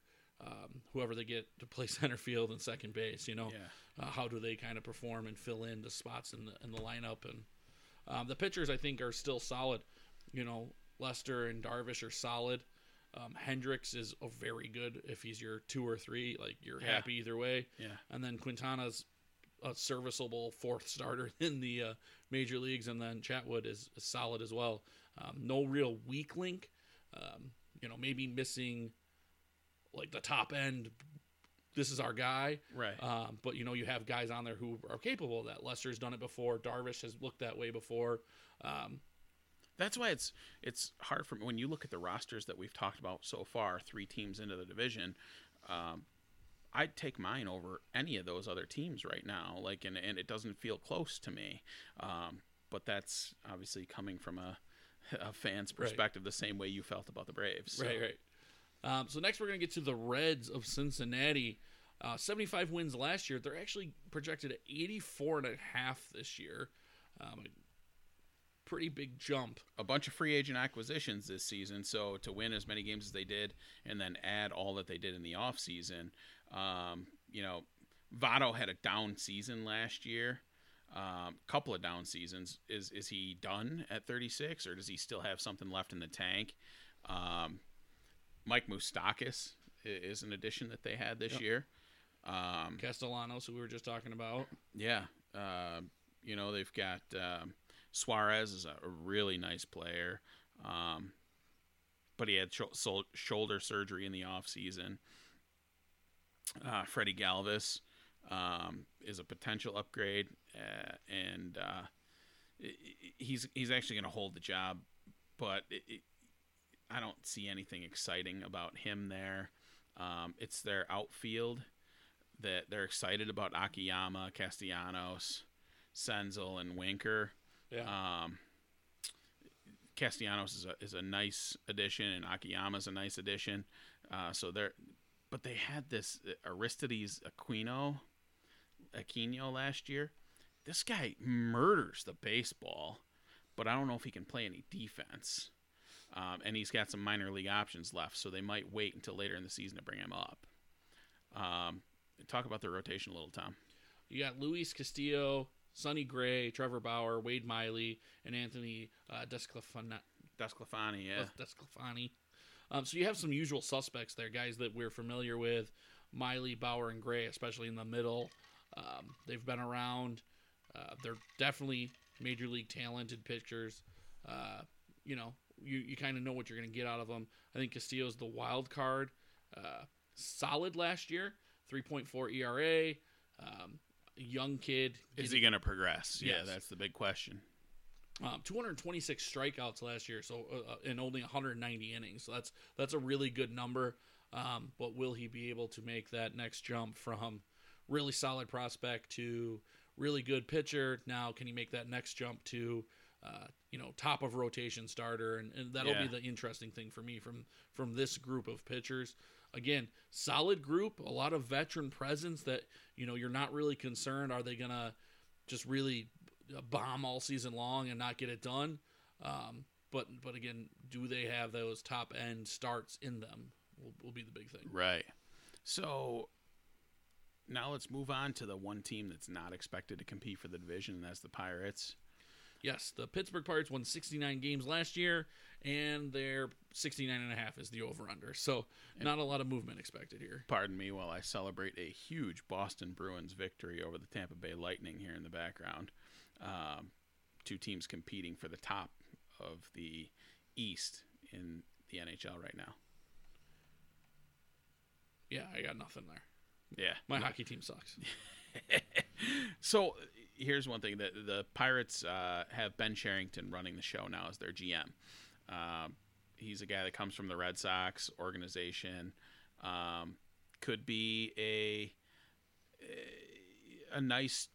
whoever they get to play center field and second base, Yeah. How do they kind of perform and fill in the spots in the lineup? And The pitchers, I think, are still solid. You know, Lester and Darvish are solid. Hendricks is a very good if he's your 2 or 3. Like, you're happy either way. Yeah. And then Quintana's a serviceable fourth starter in the major leagues. And then Chatwood is solid as well. No real weak link. You know, maybe missing, like, the top end. This is our guy. Right. But, you know, you have guys on there who are capable of that. Lester's done it before. Darvish has looked that way before. That's why it's hard for me. When you look at the rosters that we've talked about so far, 3 teams into the division, I'd take mine over any of those other teams right now. Like, and it doesn't feel close to me. But that's obviously coming from a fan's perspective, right, the same way you felt about the Braves. So. Right, right. So next we're going to get to the Reds of Cincinnati. 75 wins last year. They're actually projected at 84.5 this year. Pretty big jump. A bunch of free agent acquisitions this season, so to win as many games as they did and then add all that they did in the offseason. You know, Votto had a down season last year. Couple of down seasons. Is he done at 36, or does he still have something left in the tank? Mike Moustakas is an addition that they had this year. Castellanos, who we were just talking about. Yeah. You know, they've got Suarez is a really nice player, but he had shoulder surgery in the offseason. Freddie Galvis is a potential upgrade, and he's actually going to hold the job, but I don't see anything exciting about him there. It's their outfield that they're excited about: Akiyama, Castellanos, Senzel, and Winker. Yeah. Castellanos is a nice addition, and Akiyama's a nice addition. But they had this Aristides Aquino last year. This guy murders the baseball, but I don't know if he can play any defense. And he's got some minor league options left, so they might wait until later in the season to bring him up. Talk about their rotation a little, Tom. You got Luis Castillo, Sonny Gray, Trevor Bauer, Wade Miley, and Anthony Desclafani. Yeah. Desclafani. So you have some usual suspects there, guys that we're familiar with. Miley, Bauer, and Gray, especially in the middle. They've been around. They're definitely major league talented pitchers. You know, you kind of know what you're going to get out of them. I think Castillo's the wild card. Solid last year, 3.4 ERA, young kid. Is he going to progress? Yes. Yeah, that's the big question. 226 strikeouts last year, so and only 190 innings. So that's a really good number. But will he be able to make that next jump from really solid prospect to really good pitcher? Now, can he make that next jump to you know, top of rotation starter, and that'll be the interesting thing for me from this group of pitchers. Again, solid group, a lot of veteran presence that, you know, you're not really concerned. Are they going to just really bomb all season long and not get it done? But again, do they have those top end starts in them will be the big thing. Right. So now let's move on to the one team that's not expected to compete for the division, and that's the Pirates. Yes, the Pittsburgh Pirates won 69 games last year, and their 69.5 is the over-under. So not a lot of movement expected here. Pardon me while I celebrate a huge Boston Bruins victory over the Tampa Bay Lightning here in the background. Two teams competing for the top of the East in the NHL right now. Yeah, I got nothing there. Yeah. My hockey team sucks. So here's one thing that the Pirates have Ben Cherington running the show now as their GM. He's a guy that comes from the Red Sox organization. Could be a nice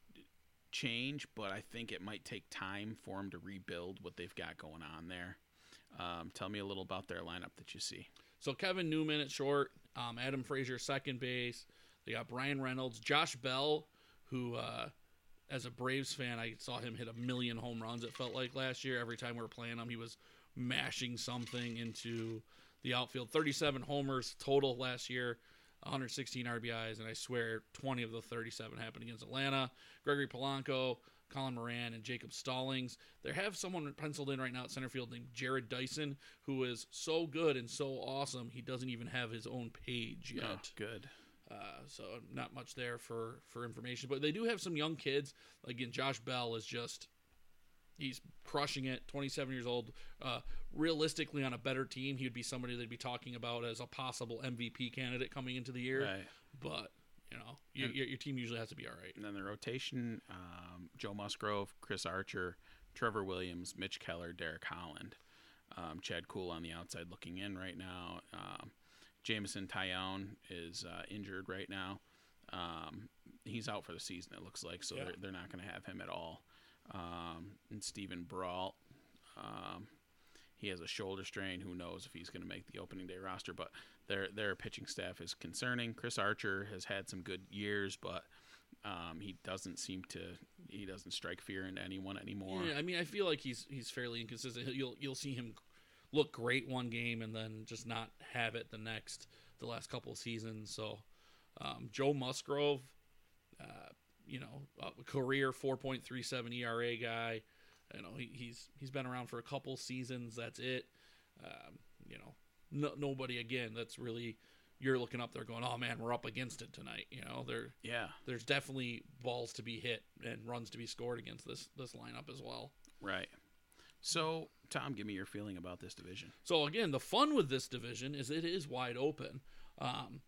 change, but I think it might take time for him to rebuild what they've got going on there. Tell me a little about their lineup that you see. So Kevin Newman at short, Adam Frazier second base. They got Brian Reynolds, Josh Bell, who as a Braves fan, I saw him hit 1,000,000 home runs, it felt like, last year. Every time we were playing him, he was mashing something into the outfield. 37 homers total last year. 116 RBIs, and I swear 20 of the 37 happened against Atlanta. Gregory Polanco, Colin Moran, and Jacob Stallings. They have someone penciled in right now at center field named Jared Dyson, who is so good and so awesome, he doesn't even have his own page yet. Oh, good. So not much there for information. But they do have some young kids. Again, Josh Bell is just... he's crushing it, 27 years old. Realistically, on a better team, he would be somebody they'd be talking about as a possible MVP candidate coming into the year. Right. But, you know, your team usually has to be all right. And then the rotation, Joe Musgrove, Chris Archer, Trevor Williams, Mitch Keller, Derek Holland. Chad Kuhl on the outside looking in right now. Jamison Tyone is injured right now. He's out for the season, it looks like, so yeah. they're not going to have him at all. And Steven Brault, he has a shoulder strain. Who knows if he's going to make the opening day roster, but their pitching staff is concerning. Chris Archer has had some good years, but he doesn't strike fear into anyone anymore. Yeah, I mean, I feel like he's fairly inconsistent. You'll see him look great one game and then just not have it the last couple of seasons. So Joe Musgrove, a career 4.37 ERA guy. You know, he's been around for a couple seasons. That's it. Nobody again. That's really, you're looking up there going, oh man, we're up against it tonight. You know, there's definitely balls to be hit and runs to be scored against this lineup as well. Right. So Tom, give me your feeling about this division. So again, the fun with this division is it is wide open. The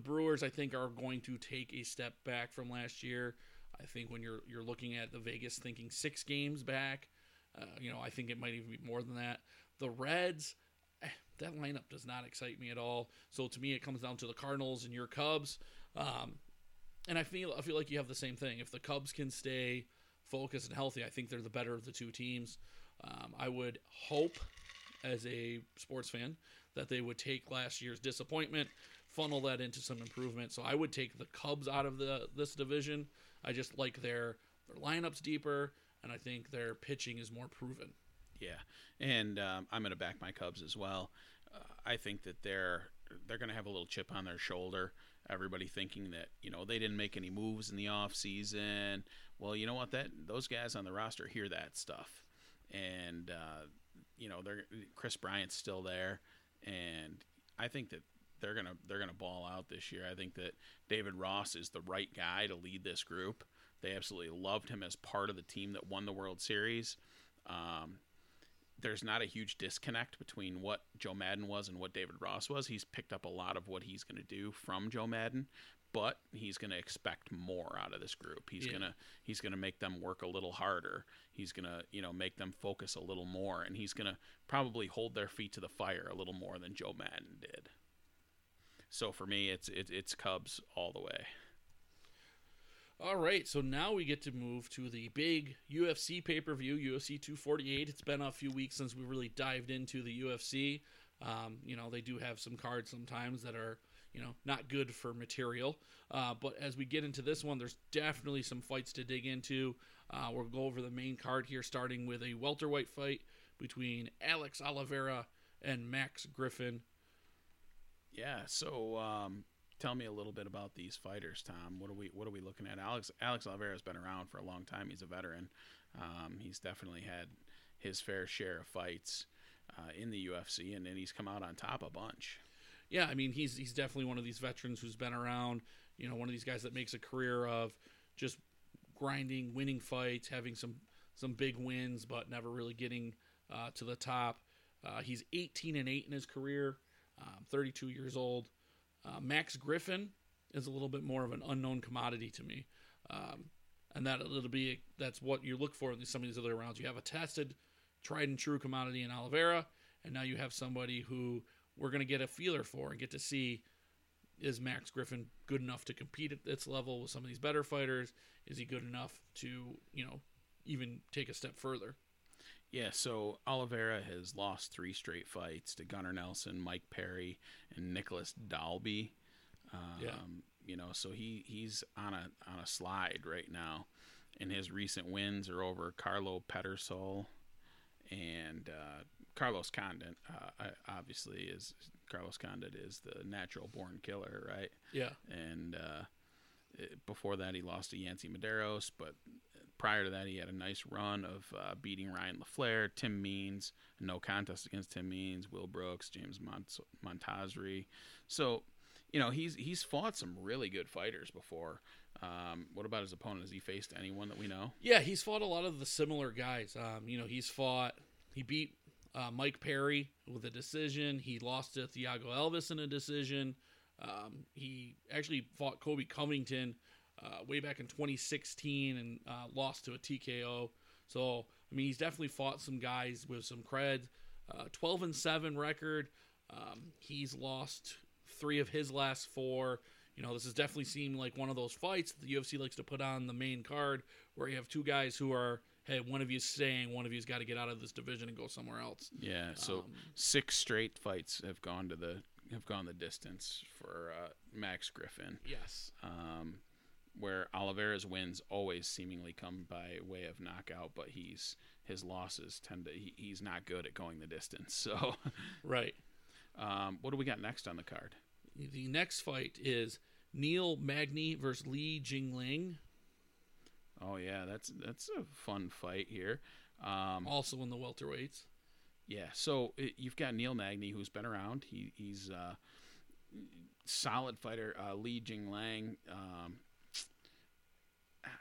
Brewers, I think, are going to take a step back from last year. I think when you're looking at the Vegas thinking 6 games back, I think it might even be more than that. The Reds, that lineup does not excite me at all. So to me, it comes down to the Cardinals and your Cubs. And I feel like you have the same thing. If the Cubs can stay focused and healthy, I think they're the better of the two teams. I would hope, as a sports fan, that they would take last year's disappointment, funnel that into some improvement. So I would take the Cubs out of this division. I just like their lineup's deeper, and I think their pitching is more proven. Yeah, and I'm going to back my Cubs as well. I think that they're going to have a little chip on their shoulder. Everybody thinking that, they didn't make any moves in the off season. Well, you know what? Those guys on the roster hear that stuff, and Chris Bryant's still there. And I think that they're gonna ball out this year. I think that David Ross is the right guy to lead this group. They absolutely loved him as part of the team that won the World Series. There's not a huge disconnect between what Joe Madden was and what David Ross was. He's picked up a lot of what he's going to do from Joe Madden, but he's going to expect more out of this group. He's going to make them work a little harder. He's going to, make them focus a little more, and he's going to probably hold their feet to the fire a little more than Joe Madden did. So for me, it's Cubs all the way. All right, so now we get to move to the big UFC pay-per-view, UFC 248. It's been a few weeks since we really dived into the UFC. They do have some cards sometimes that are, not good for material. But as we get into this one, there's definitely some fights to dig into. We'll go over the main card here, starting with a welterweight fight between Alex Oliveira and Max Griffin. Yeah, so... tell me a little bit about these fighters, Tom. What are we looking at? Alex Oliveira's been around for a long time. He's a veteran. He's definitely had his fair share of fights in the UFC, and then he's come out on top a bunch. Yeah, I mean, he's definitely one of these veterans who's been around. One of these guys that makes a career of just grinding, winning fights, having some big wins, but never really getting to the top. He's 18-8 in his career. 32 years old. Max Griffin is a little bit more of an unknown commodity to me. And that's what you look for in some of these other rounds. You have a tested, tried and true commodity in Oliveira, and now you have somebody who we're going to get a feeler for and get to see, is Max Griffin good enough to compete at this level with some of these better fighters? Is he good enough to, even take a step further? Yeah, so Oliveira has lost 3 straight fights to Gunnar Nelson, Mike Perry, and Nicholas Dalby. So he's on a slide right now, and his recent wins are over Carlo Pedersol and Carlos Condit. Obviously, is Carlos Condit is the natural born killer, right? Yeah. And before that, he lost to Yancy Medeiros, but prior to that, he had a nice run of beating Ryan LaFleur, Tim Means, no contest against Tim Means, Will Brooks, James Montazri. So, you know, he's fought some really good fighters before. What about his opponent? Has he faced anyone that we know? Yeah, he's fought a lot of the similar guys. You know, he beat Mike Perry with a decision. He lost to Thiago Alves in a decision. He actually fought Kobe Covington way back in 2016 and lost to a TKO. So, I mean, he's definitely fought some guys with some cred. 12-7 record. He's lost 3 of his last 4. You know, this has definitely seemed like one of those fights that the UFC likes to put on the main card where you have two guys who are, hey, one of you's staying, one of you's got to get out of this division and go somewhere else. Yeah, so 6 straight fights have gone the distance for Max Griffin. Yes. Where Oliveira's wins always seemingly come by way of knockout, but his losses tend to he's not good at going the distance. So right. What do we got next on the card? The next fight is Neil Magny versus Li Jingling. Oh, yeah, that's a fun fight here. Also in the welterweights. Yeah, so you've got Neil Magny, who's been around. He's a solid fighter. Li Jingling, I'm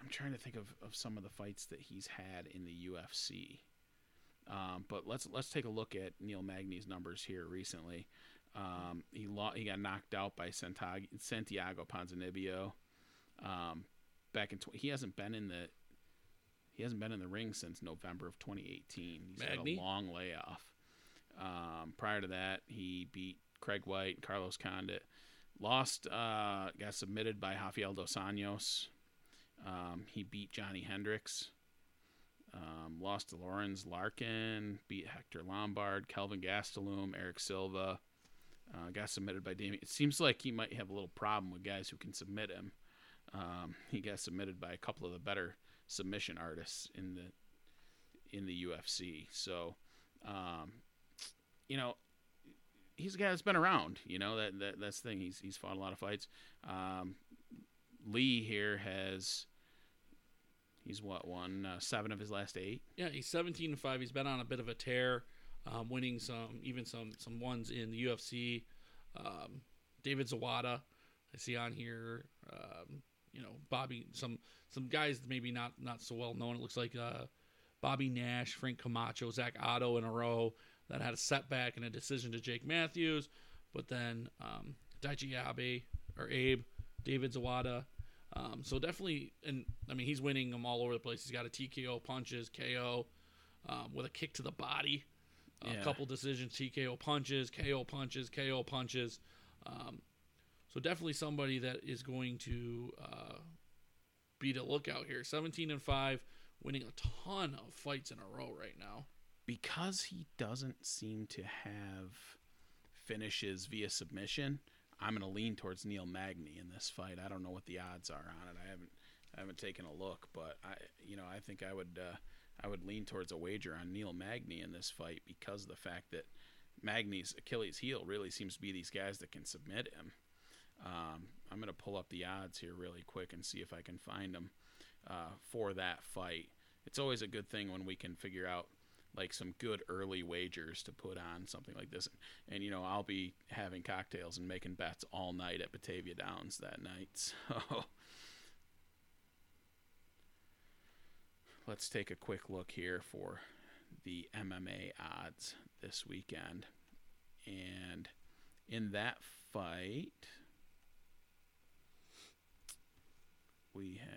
trying to think of some of the fights that he's had in the UFC. But let's take a look at Neil Magny's numbers here recently. He got knocked out by Santiago Ponzinibbio. Back in he hasn't been in the ring since November of 2018. He's Magny had a long layoff. Prior to that, he beat Craig White and Carlos Condit. Lost, got submitted by Rafael dos Anjos. He beat Johnny Hendricks. Lost to Lorenz Larkin, beat Hector Lombard, Kelvin Gastelum, Eric Silva. Got submitted by Damien. It seems like he might have a little problem with guys who can submit him. He got submitted by a couple of the better submission artists in the UFC. So, you know, he's a guy that's been around. You know that's the thing. He's fought a lot of fights. Lee here has. He's won 7 of his last 8? Yeah, he's 17-5. He's been on a bit of a tear, winning some ones in the UFC. David Zawada, I see on here. You know, Bobby, some guys maybe not so well known. It looks like Bobby Nash, Frank Camacho, Zach Otto in a row that had a setback and a decision to Jake Matthews, but then Daichi Abe, David Zawada. So definitely, and I mean, he's winning them all over the place. He's got a TKO, punches, KO, with a kick to the body, a couple decisions, TKO punches, KO punches, KO punches. So definitely somebody that is going to be to look out here. 17-5, winning a ton of fights in a row right now. Because he doesn't seem to have finishes via submission, I'm going to lean towards Neil Magny in this fight. I don't know what the odds are on it. I haven't taken a look, but I think I would lean towards a wager on Neil Magny in this fight because of the fact that Magny's Achilles heel really seems to be these guys that can submit him. I'm going to pull up the odds here really quick and see if I can find them for that fight. It's always a good thing when we can figure out like some good early wagers to put on something like this. And you know, I'll be having cocktails and making bets all night at Batavia Downs that night. So let's take a quick look here for the MMA odds this weekend. And in that fight, we have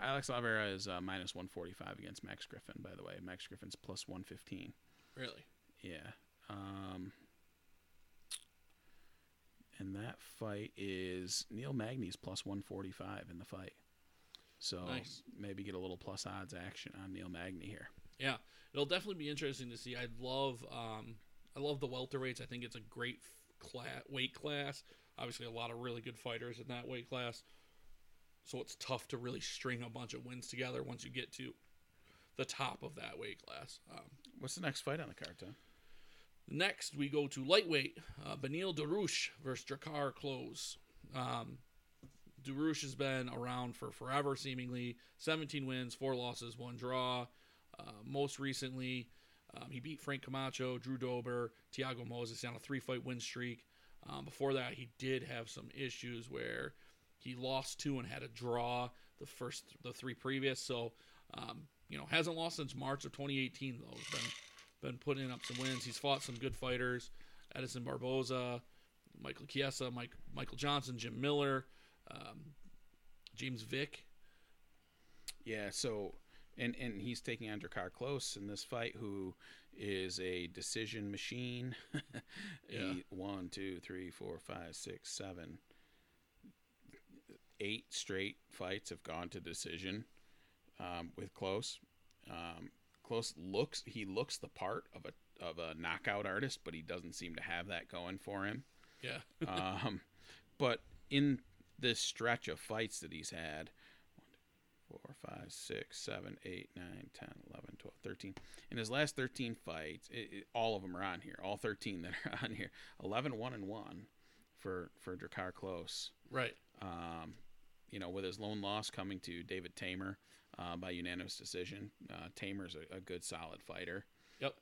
Alex Oliveira is minus 145 against Max Griffin, by the way. Max Griffin's plus 115. Really? Yeah. And that fight is Neil Magny's plus 145 in the fight. So nice. Maybe get a little plus odds action on Neil Magny here. Yeah. It'll definitely be interesting to see. I love the welterweights. I think it's a great weight class. Obviously, a lot of really good fighters in that weight class. So it's tough to really string a bunch of wins together once you get to the top of that weight class. What's the next fight on the card, Tom? Next, we go to lightweight. Benil Dariush versus Drakkar Klose. Dariush has been around for forever, seemingly. 17 wins, 4 losses, 1 draw. Most recently, he beat Frank Camacho, Drew Dober, Thiago Moses on a 3-fight win streak. Before that, he did have some issues where he lost 2 and had a draw the 3 previous. So, hasn't lost since March of 2018, though. He's been putting up some wins. He's fought some good fighters. Edison Barboza, Michael Chiesa, Michael Johnson, Jim Miller, James Vick. Yeah, so... And he's taking on Drakkar Klose in this fight, who is a decision machine. Yeah. 8 straight fights have gone to decision with Klose. Klose looks the part of a knockout artist, but he doesn't seem to have that going for him. Yeah. But in this stretch of fights that he's had, 4, 5, 6, 7, 8, 9, 10, 11, 12, 13. In his last 13 fights, all of them are on here. All 13 that are on here. 11-1-1 for Drakkar Klose. Right. With his lone loss coming to David Tamer by unanimous decision. Tamer's a good, solid fighter. Yep.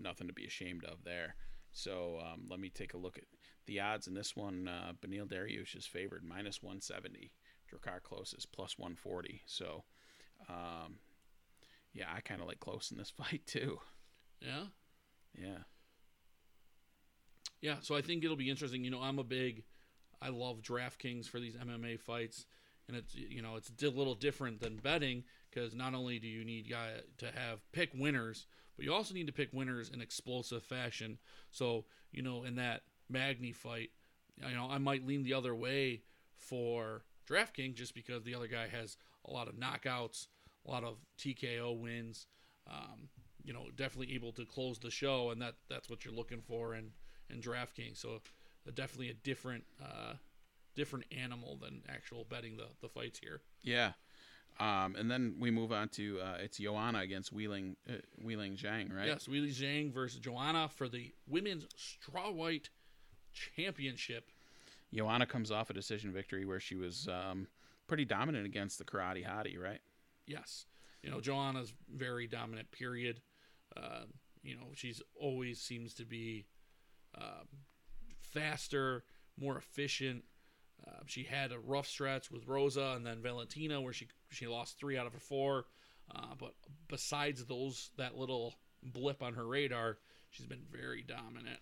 Nothing to be ashamed of there. So let me take a look at the odds in this one. Benil Dariush is favored, -170. Drakkar Klose is +140. So, I kind of like Klose in this fight too. Yeah? Yeah. Yeah, so I think it'll be interesting. I love DraftKings for these MMA fights. And it's a little different than betting because not only do you need to pick winners, but you also need to pick winners in explosive fashion. So, in that Magny fight, I might lean the other way for DraftKings just because the other guy has a lot of knockouts, a lot of TKO wins, definitely able to close the show, and that's what you're looking for in DraftKings. So definitely a different animal than actual betting the fights here. Yeah. And then we move on to it's Joanna against Weili Zhang, right? Yes, Weili Zhang versus Joanna for the Women's Strawweight Championship. Joanna comes off a decision victory where she was pretty dominant against the Karate Hottie, right? Yes. Joanna's very dominant, period. She's always seems to be faster, more efficient. She had a rough stretch with Rosa and then Valentina where she lost 3 out of her 4. But besides that little blip on her radar, she's been very dominant.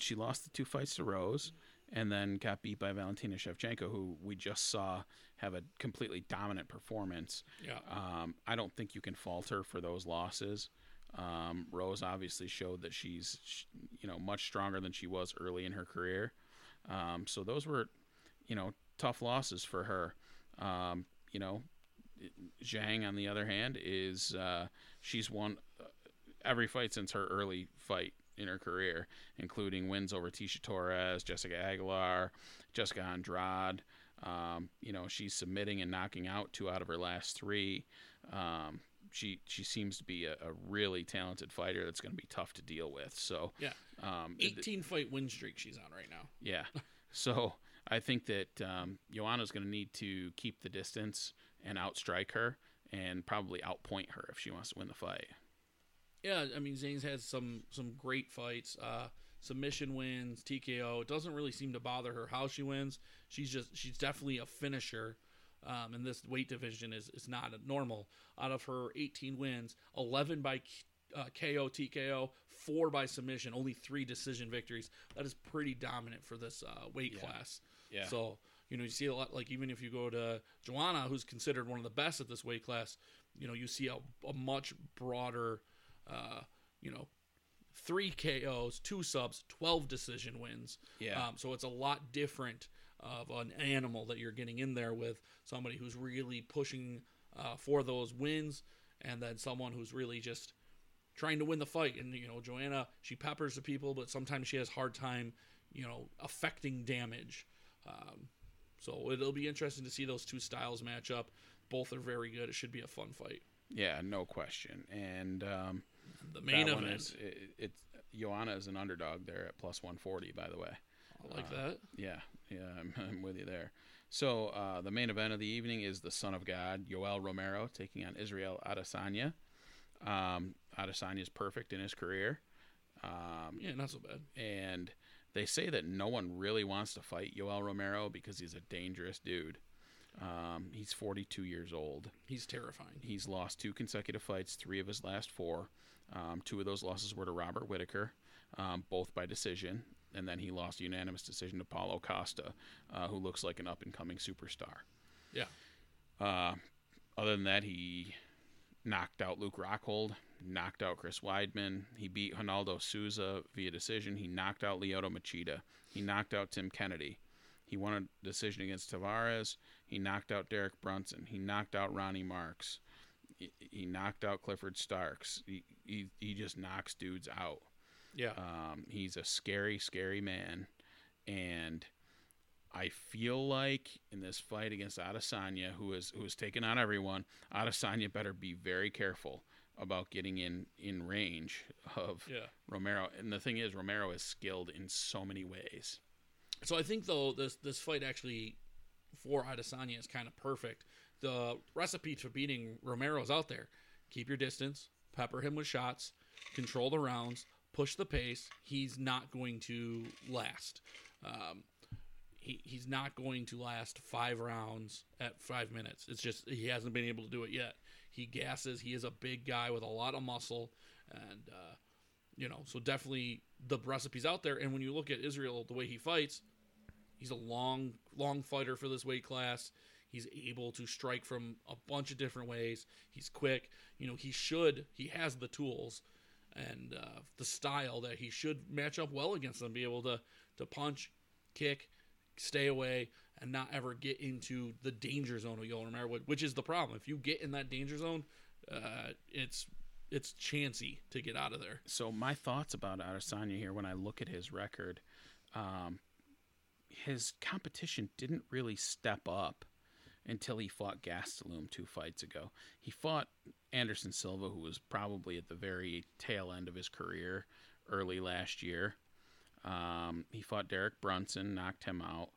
She lost the 2 fights to Rose. And then got beat by Valentina Shevchenko, who we just saw have a completely dominant performance. Yeah. I don't think you can fault her for those losses. Rose obviously showed that she's, much stronger than she was early in her career. So those were, tough losses for her. Zhang, on the other hand, is she's won every fight since her early fight in her career, including wins over Tisha Torres, Jessica Aguilar, Jessica Andrade. She's submitting and knocking out 2 out of her last 3. She seems to be a really talented fighter that's going to be tough to deal with. So yeah, 18-fight win streak she's on right now. Yeah, so I think that Joanna's going to need to keep the distance and outstrike her and probably outpoint her if she wants to win the fight. Yeah, Zhang's had some great fights, submission wins, TKO. It doesn't really seem to bother her how she wins. She's definitely a finisher, and this weight division is not normal. Out of her 18 wins, 11 by KO, TKO, 4 by submission, only 3 decision victories. That is pretty dominant for this weight class. Yeah. So, you see a lot, like even if you go to Joanna, who's considered one of the best at this weight class, you see a much broader... 3 KOs, 2 subs, 12 decision wins. Yeah. So it's a lot different of an animal that you're getting in there with somebody who's really pushing for those wins, and then someone who's really just trying to win the fight. And Joanna, she peppers the people, but sometimes she has hard time, affecting damage. So it'll be interesting to see those 2 styles match up. Both are very good. It should be a fun fight. Yeah, no question. And the main event. Ioana is an underdog there at plus 140, by the way. I like that. Yeah, I'm with you there. So the main event of the evening is the Son of God, Yoel Romero, taking on Israel Adesanya. Adesanya's perfect in his career. Not so bad. And they say that no one really wants to fight Yoel Romero because he's a dangerous dude. He's 42 years old. He's terrifying. He's lost 2 consecutive fights, 3 of his last 4. 2 of those losses were to Robert Whitaker, both by decision. And then he lost a unanimous decision to Paulo Costa, who looks like an up-and-coming superstar. Yeah. Other than that, he knocked out Luke Rockhold, knocked out Chris Weidman. He beat Ronaldo Souza via decision. He knocked out Lyoto Machida. He knocked out Tim Kennedy. He won a decision against Tavares. He knocked out Derek Brunson. He knocked out Ronnie Marks. He knocked out Clifford Starks. He just knocks dudes out. Yeah. He's a scary, scary man. And I feel like in this fight against Adesanya, who is taking on everyone, Adesanya better be very careful about getting in range of Romero. And the thing is, Romero is skilled in so many ways. So I think, though, this fight actually for Adesanya is kind of perfect. The recipe for beating Romero is out there. Keep your distance, pepper him with shots, control the rounds, push the pace. He's not going to last. He's not going to last 5 rounds at 5 minutes. It's just he hasn't been able to do it yet. He gasses. He is a big guy with a lot of muscle. And, so definitely the recipe's out there. And when you look at Israel, the way he fights, he's a long, long fighter for this weight class. He's able to strike from a bunch of different ways. He's quick. He has the tools and the style that he should match up well against them, be able to punch, kick, stay away, and not ever get into the danger zone of Yoel Romero, which is the problem. If you get in that danger zone, it's chancy to get out of there. So my thoughts about Adesanya here, when I look at his record, his competition didn't really step up until he fought Gastelum 2 fights ago. He fought Anderson Silva, who was probably at the very tail end of his career early last year. He fought Derek Brunson, knocked him out.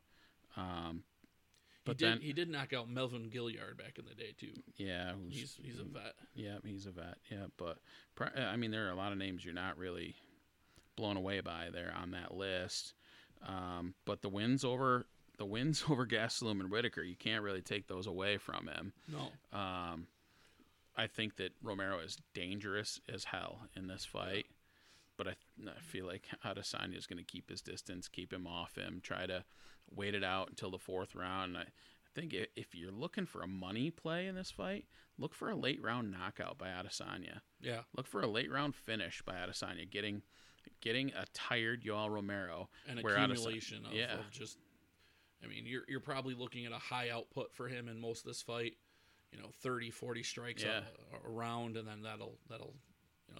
He did knock out Melvin Gilliard back in the day too. Yeah, he's a vet. Yeah, he's a vet. Yeah, but there are a lot of names you're not really blown away by there on that list. But the wins over Gastelum and Whitaker, you can't really take those away from him. No. I think that Romero is dangerous as hell in this fight, but I feel like Adesanya is going to keep his distance, keep him off him, try to wait it out until the 4th round. And I think if you're looking for a money play in this fight, look for a late round knockout by Adesanya. Yeah. Look for a late round finish by Adesanya, getting a tired Yoel Romero. An accumulation of just. I mean, you're probably looking at a high output for him in most of this fight, 30, 40 strikes a round, and then that'll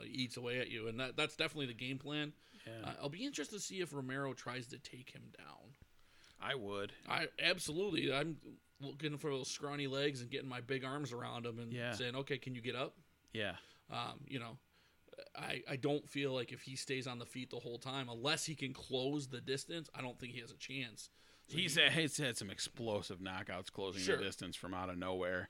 eats away at you. And that's definitely the game plan. Yeah. I'll be interested to see if Romero tries to take him down. I would. Absolutely. I'm looking for those scrawny legs and getting my big arms around him and saying, okay, can you get up? Yeah. I don't feel like if he stays on the feet the whole time, unless he can close the distance, I don't think he has a chance. He's had some explosive knockouts closing the distance from out of nowhere.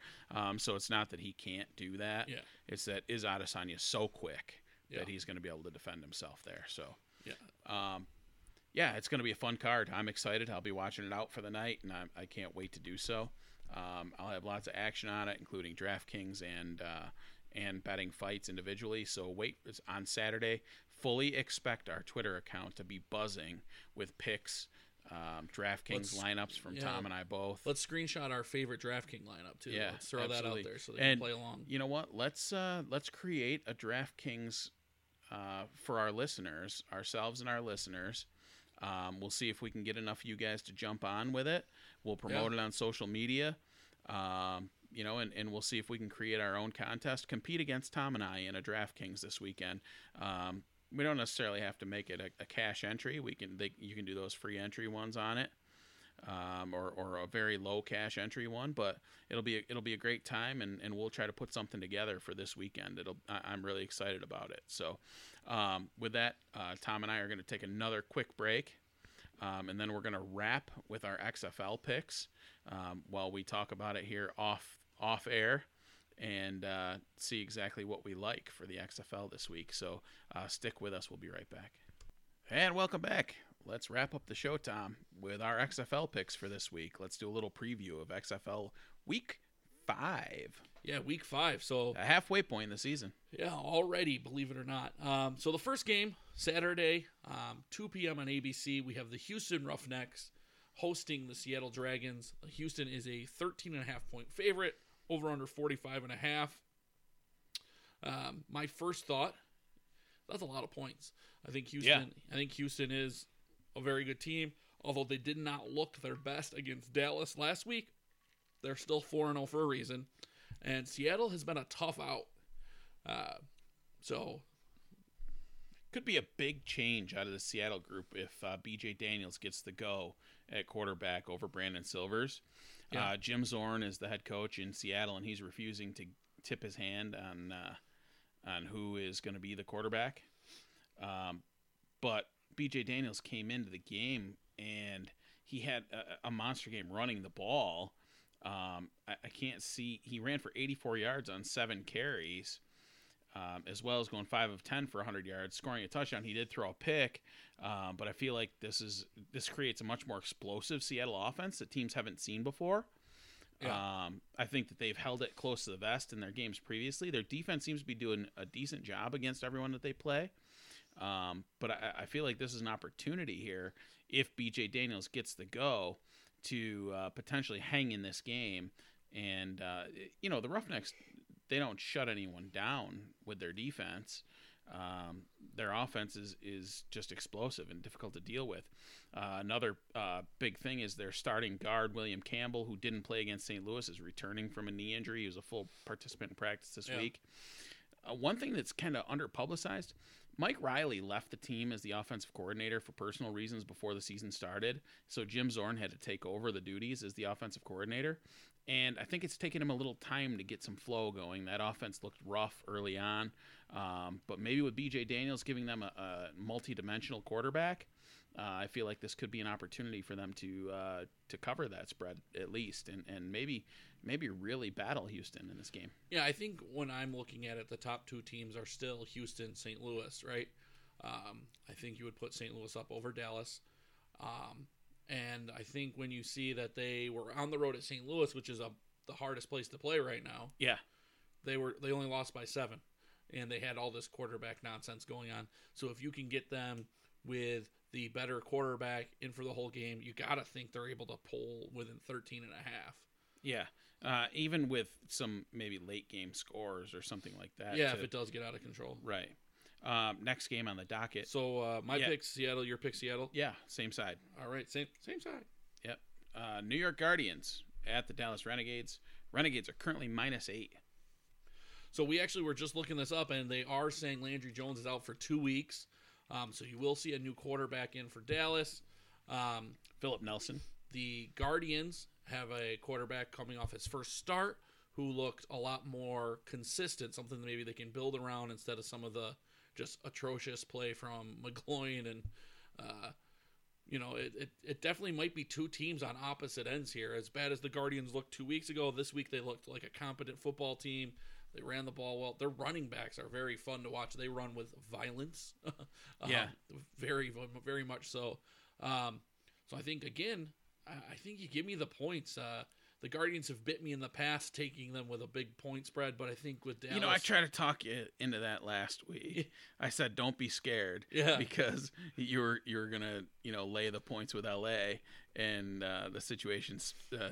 So it's not that he can't do that. Yeah. It's that is Adesanya so quick that he's going to be able to defend himself there. So, it's going to be a fun card. I'm excited. I'll be watching it out for the night, and I can't wait to do so. I'll have lots of action on it, including DraftKings and betting fights individually. So it's on Saturday. Fully expect our Twitter account to be buzzing with picks. DraftKings lineups from Tom and I both. Let's screenshot our favorite DraftKings lineup too. Yeah, let's throw that out there so they can play along. You know what? Let's create a DraftKings for our listeners, ourselves and our listeners. We'll see if we can get enough of you guys to jump on with it. We'll promote it on social media. And we'll see if we can create our own contest, compete against Tom and I in a DraftKings this weekend. We don't necessarily have to make it a cash entry. You can do those free entry ones on it. or a very low cash entry one, but it'll be a great time, and we'll try to put something together for this weekend. I'm really excited about it. So with that, Tom and I are going to take another quick break, and then we're going to wrap with our XFL picks while we talk about it here off air, and see exactly what we like for the XFL this week. So stick with us. We'll be right back. And welcome back. Let's wrap up the show, Tom, with our XFL picks for this week. Let's do a little preview of XFL Week 5. Yeah, Week 5. So a halfway point in the season. Yeah, already, believe it or not. So the first game, Saturday, 2 p.m. on ABC, we have the Houston Roughnecks hosting the Seattle Dragons. Houston is a 13.5-point favorite, over under 45.5. My first thought, that's a lot of points. I think Houston is a very good team, although they did not look their best against Dallas last week. They're still 4-0 for a reason, and Seattle has been a tough out. So could be a big change out of the Seattle group if BJ Daniels gets the go at quarterback over Brandon Silvers. Yeah. Jim Zorn is the head coach in Seattle, and he's refusing to tip his hand on who is going to be the quarterback. But BJ Daniels came into the game, and he had a monster game running the ball. I can't see. He ran for 84 yards on 7 carries, as well as going 5 of 10 for 100 yards, scoring a touchdown. He did throw a pick, but I feel like this creates a much more explosive Seattle offense that teams haven't seen before. Yeah. I think that they've held it close to the vest in their games previously. Their defense seems to be doing a decent job against everyone that they play. But I feel like this is an opportunity here, if BJ Daniels gets the go, to potentially hang in this game. And, the Roughnecks, they don't shut anyone down with their defense. Their offense is just explosive and difficult to deal with. Another big thing is their starting guard, William Campbell, who didn't play against St. Louis, is returning from a knee injury. He was a full participant in practice this week. One thing that's kind of under-publicized, Mike Riley left the team as the offensive coordinator for personal reasons before the season started, so Jim Zorn had to take over the duties as the offensive coordinator, and I think it's taken him a little time to get some flow going. That offense looked rough early on, but maybe with B.J. Daniels giving them a multi-dimensional quarterback, I feel like this could be an opportunity for them to cover that spread at least, and maybe really battle Houston in this game. Yeah, I think when I'm looking at it, the top two teams are still Houston, St. Louis, right? I think you would put St. Louis up over Dallas. And I think when you see that they were on the road at St. Louis, which is the hardest place to play right now. Yeah. They only lost by 7, and they had all this quarterback nonsense going on. So if you can get them with the better quarterback in for the whole game, you got to think they're able to pull within 13.5. Yeah. Even with some maybe late game scores or something like that. Yeah, if it does get out of control. Right. Next game on the docket. So my pick Seattle, your pick Seattle? Yeah, same side. All right, same side. Yep. New York Guardians at the Dallas Renegades. Renegades are currently -8. So we actually were just looking this up, and they are saying Landry Jones is out for 2 weeks. So you will see a new quarterback in for Dallas. Philip Nelson. The Guardians have a quarterback coming off his first start who looked a lot more consistent, something that maybe they can build around instead of some of the just atrocious play from McGloin. And, it definitely might be two teams on opposite ends here. As bad as the Guardians looked 2 weeks ago, this week they looked like a competent football team. They ran the ball well. Their running backs are very fun to watch. They run with violence. Very, very much so. So I think, again, I think you give me the points. The Guardians have bit me in the past, taking them with a big point spread, but I think with Dallas... I tried to talk you into that last week. I said, don't be scared, because you're going to lay the points with L.A., and the situation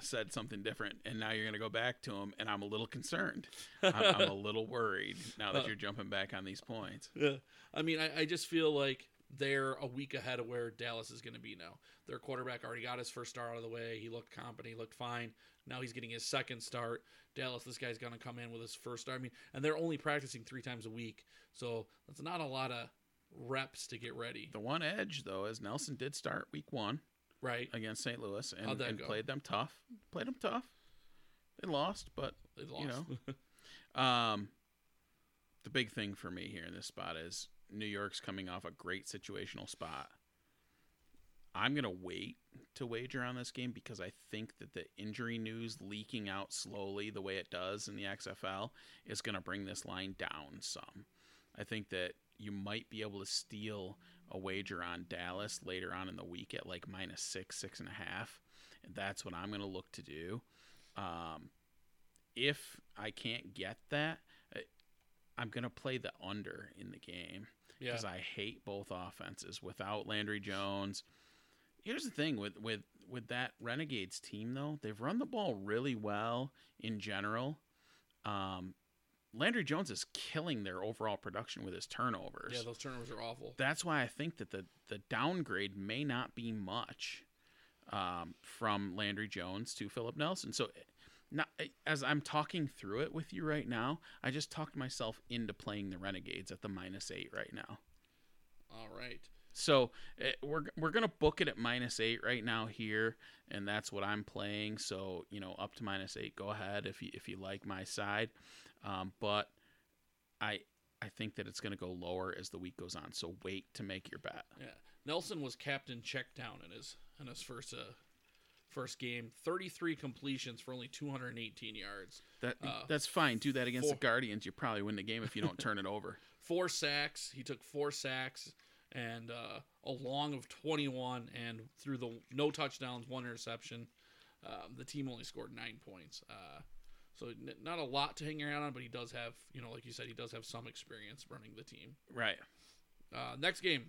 said something different, and now you're going to go back to them, and I'm a little concerned. I'm a little worried now that you're jumping back on these points. Yeah. I mean, I just feel like... they're a week ahead of where Dallas is going to be now. Their quarterback already got his first start out of the way. He looked competent. He looked fine. Now he's getting his second start. Dallas, this guy's going to come in with his first start. I mean, and they're only practicing 3 times a week. So that's not a lot of reps to get ready. The one edge, though, is Nelson did start week 1. right against St. Louis and played them tough. They lost, but they lost. You know, the big thing for me here in this spot is New York's coming off a great situational spot. I'm going to wait to wager on this game because I think that the injury news leaking out slowly the way it does in the XFL is going to bring this line down some. I think that you might be able to steal a wager on Dallas later on in the week at like -6, 6.5. And that's what I'm going to look to do. If I can't get that, I'm going to play the under in the game because I hate both offenses without Landry Jones. Here's the thing with that Renegades team, though. They've run the ball really well in general. Landry Jones is killing their overall production with his turnovers. Yeah, those turnovers are awful. That's why I think that the downgrade may not be much from Landry Jones to Phillip Nelson. So now, as I'm talking through it with you right now, I just talked myself into playing the Renegades at the -8 right now. All right. So we're going to book it at -8 right now here, and that's what I'm playing. So, you know, up to -8, go ahead if you like my side. But I think that it's going to go lower as the week goes on. So wait to make your bet. Yeah. Nelson was captain check down in his first game. 33 completions for only 218 yards. That's fine. Do that against the Guardians. You probably win the game if you don't turn it over. 4 sacks. He took 4 sacks. And a long of 21, and through the no touchdowns, 1 interception. The team only scored 9 points. So not a lot to hang your hat on, but he does have, you know, like you said, he does have some experience running the team. Right. Next game.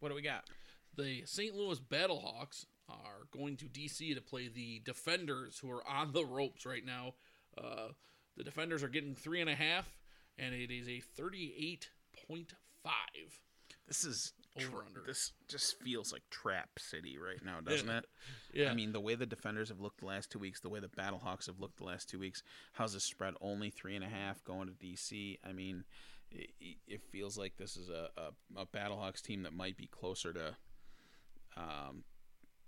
What do we got? The St. Louis Battlehawks are going to D.C. to play the Defenders, who are on the ropes right now. The Defenders are getting 3.5, and it is a 38.5. This is over under. This just feels like Trap City right now, doesn't it? Yeah. I mean, the way the Defenders have looked the last 2 weeks, the way the Battlehawks have looked the last 2 weeks, how's this spread only 3.5 going to DC? I mean, it feels like this is a Battlehawks team that might be closer to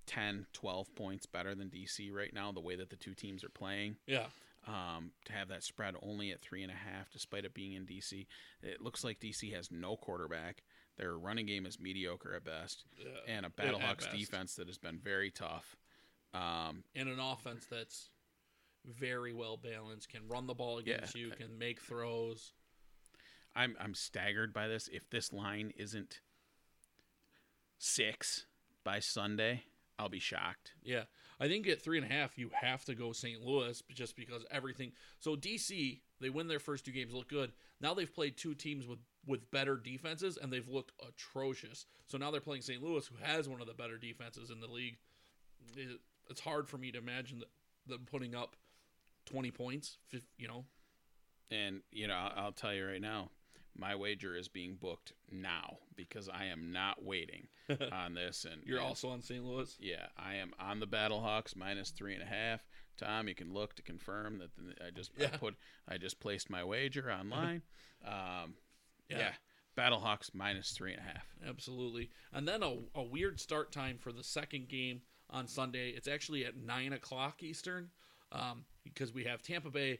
10, 12 points better than DC right now, the way that the two teams are playing. Yeah. To have that spread only at 3.5, despite it being in DC, it looks like DC has no quarterback. Their running game is mediocre at best, and a Battlehawks defense that has been very tough. And an offense that's very well balanced, can run the ball against you, can make throws. I'm staggered by this. If this line isn't 6 by Sunday, I'll be shocked. Yeah. I think at 3.5, you have to go St. Louis just because everything. So DC, they win their first 2 games, look good. Now they've played 2 teams with better defenses, and they've looked atrocious. So now they're playing St. Louis, who has one of the better defenses in the league. It's hard for me to imagine them putting up 20 points, you know. And, you know, I'll tell you right now, my wager is being booked now because I am not waiting on this. And you're also on St. Louis? Yeah, I am on the Battlehawks -3.5. Tom, you can look to confirm that I just placed my wager online. Battlehawks -3.5. Absolutely. And then a weird start time for the second game on Sunday. It's actually at 9:00 Eastern because we have Tampa Bay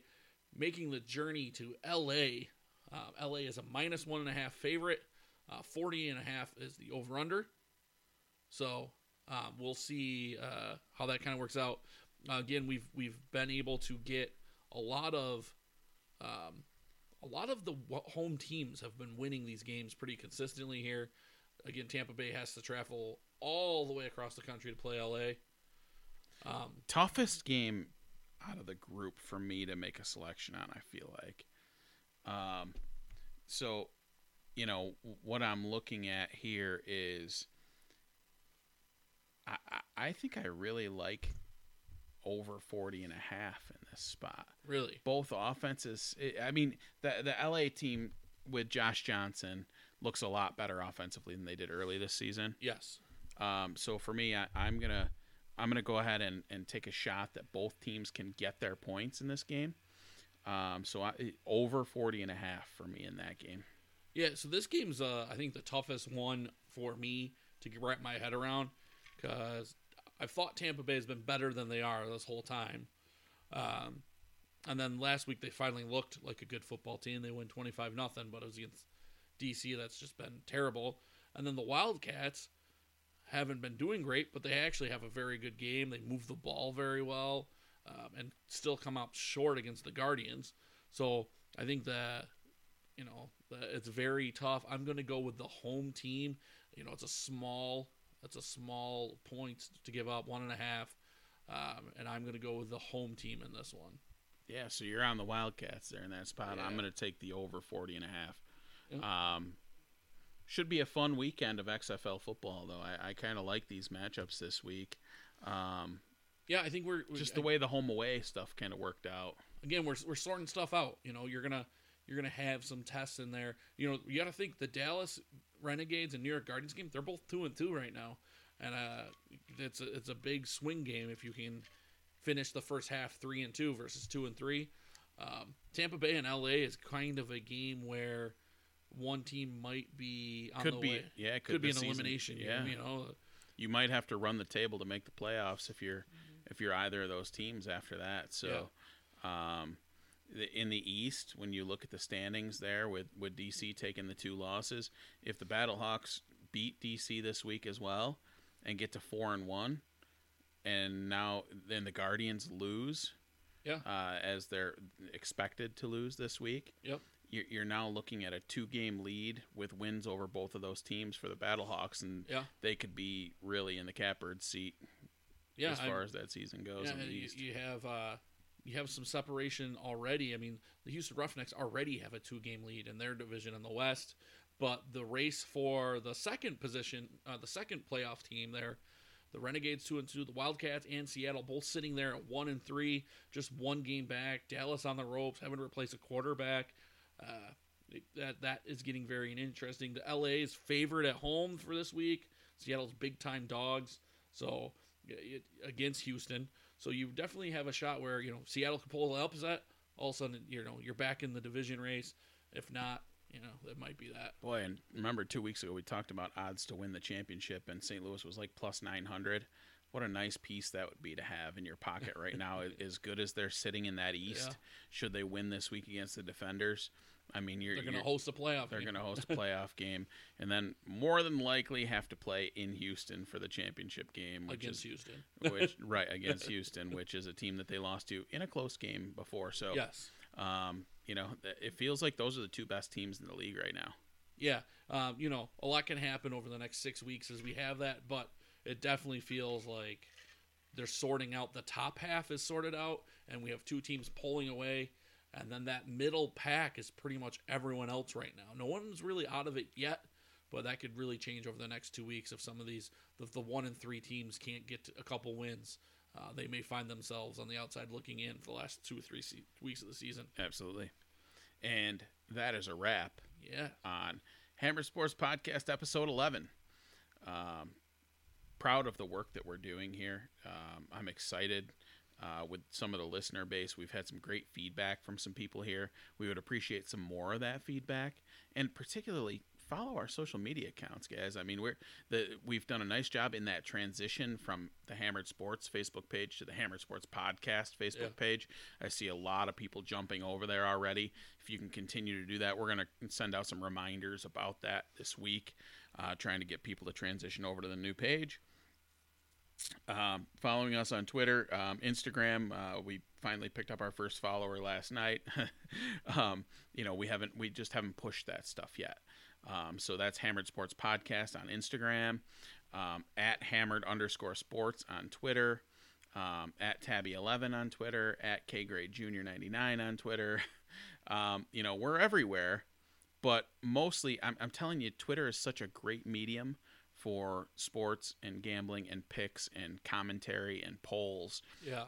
making the journey to L.A. L.A. is a -1.5 favorite. 40.5 is the over-under. So we'll see how that kind of works out. Again, we've been able to get a lot of the home teams have been winning these games pretty consistently here. Again, Tampa Bay has to travel all the way across the country to play L.A. Toughest game out of the group for me to make a selection on, I feel like. So, you know, what I'm looking at here is I think I really like over 40.5 in this spot. Really? Both offenses. I mean, the LA team with Josh Johnson looks a lot better offensively than they did early this season. Yes. So for me, I'm going to go ahead and take a shot that both teams can get their points in this game. So over 40.5 for me in that game. Yeah, so this game's I think the toughest one for me to wrap my head around because I've thought Tampa Bay has been better than they are this whole time. And then last week they finally looked like a good football team. They win 25-0, but it was against DC. That's just been terrible. And then the Wildcats haven't been doing great, but they actually have a very good game. They move the ball very well, and still come up short against the Guardians. So I think that, you know, it's very tough. I'm going to go with the home team. You know, it's a small point to give up, 1.5. And I'm going to go with the home team in this one. Yeah, so you're on the Wildcats there in that spot. Yeah. I'm going to take the over 40.5. Yeah. Should be a fun weekend of XFL football, though. I kind of like these matchups this week. Yeah, I think the way the home away stuff kind of worked out. Again, we're sorting stuff out. You know, you're gonna have some tests in there. You know, you got to think the Dallas Renegades and New York Guardians game. They're both 2-2 right now, and it's a big swing game if you can finish the first half 3-2 versus 2-3. Tampa Bay and L.A. is kind of a game where one team might be on the way. Yeah, it could be an elimination game. Yeah. You know, you might have to run the table to make the playoffs if you're either of those teams after that. So, yeah. In the East, when you look at the standings there with DC taking the 2 losses, if the Battlehawks beat DC this week as well and get to 4-1, and now then the Guardians lose, yeah, as they're expected to lose this week. Yep. You're now looking at a 2-game lead with wins over both of those teams for the Battlehawks, and yeah, they could be really in the catbird seat, yeah, as far as that season goes. Yeah, in the East. You have some separation already. I mean, the Houston Roughnecks already have a 2-game lead in their division in the West, but the race for the second position, the second playoff team there, the Renegades 2-2, the Wildcats and Seattle both sitting there at 1-3, just 1 game back. Dallas on the ropes, having to replace a quarterback. That is getting very interesting. The LA is favored at home for this week. Seattle's big time dogs, so against Houston. So you definitely have a shot where, you know, Seattle can pull the upset. All of a sudden, you know, you're back in the division race. If not, you know, it might be that. Boy, and remember 2 weeks ago we talked about odds to win the championship, and St. Louis was like plus 900. What a nice piece that would be to have in your pocket right now. As good as they're sitting in that East, yeah, should they win this week against the Defenders, I mean, they're going to host a playoff game. They're going to host a playoff game, and then more than likely have to play in Houston for the championship game. Against Houston, which is a team that they lost to in a close game before. So, yes, you know, it feels like those are the 2 best teams in the league right now. Yeah, you know, a lot can happen over the next 6 weeks as we have that, but it definitely feels like they're sorting out. The top half is sorted out, and we have 2 teams pulling away. And then that middle pack is pretty much everyone else right now. No one's really out of it yet, but that could really change over the next 2 weeks if some of these, if the 1-3 teams can't get a couple wins. They may find themselves on the outside looking in for the last 2 or 3 weeks of the season. Absolutely. And that is a wrap, yeah, on Hammered Sports Podcast episode 11. Proud of the work that we're doing here. I'm excited with some of the listener base. We've had some great feedback from some people here. We would appreciate some more of that feedback, and particularly follow our social media accounts, guys. I mean, we've done a nice job in that transition from the Hammered Sports Facebook page to the Hammered Sports Podcast Facebook, yeah, page. I see a lot of people jumping over there already. If you can continue to do that, we're going to send out some reminders about that this week, trying to get people to transition over to the new page. Following us on Twitter, Instagram, we finally picked up our first follower last night. You know, we just haven't pushed that stuff yet. So that's Hammered Sports Podcast on Instagram, at @Hammered_sports on Twitter, at Tabby11 on Twitter, at KGradeJr99 on Twitter. You know, we're everywhere, but mostly I'm telling you, Twitter is such a great medium for sports and gambling and picks and commentary and polls. Yeah.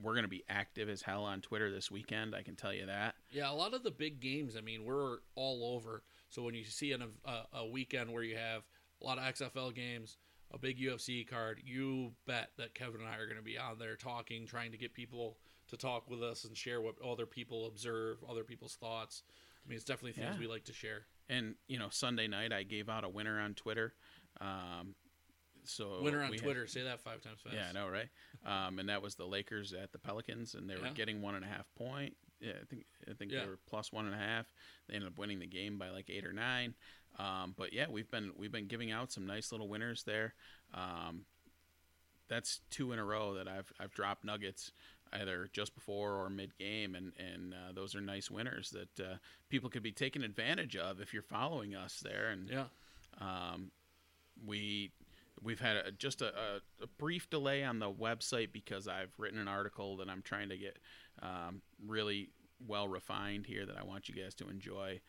We're going to be active as hell on Twitter this weekend, I can tell you that. Yeah, a lot of the big games, I mean, we're all over. So when you see a weekend where you have a lot of XFL games, a big UFC card, you bet that Kevin and I are going to be on there talking, trying to get people to talk with us and share what other people observe, other people's thoughts. I mean, it's definitely things, yeah, we like to share. And, you know, Sunday night I gave out a winner on Twitter. So winner on Twitter. Say that 5 times fast. Yeah, I know, right? And that was the Lakers at the Pelicans, and they were getting 1.5 point. Yeah, I think they were plus 1.5. They ended up winning the game by like 8 or 9. But yeah, we've been giving out some nice little winners there. That's 2 in a row that I've dropped nuggets either just before or mid game, and those are nice winners that people could be taking advantage of if you're following us there. And we've had just a brief delay on the website because I've written an article that I'm trying to get really well refined here that I want you guys to enjoy.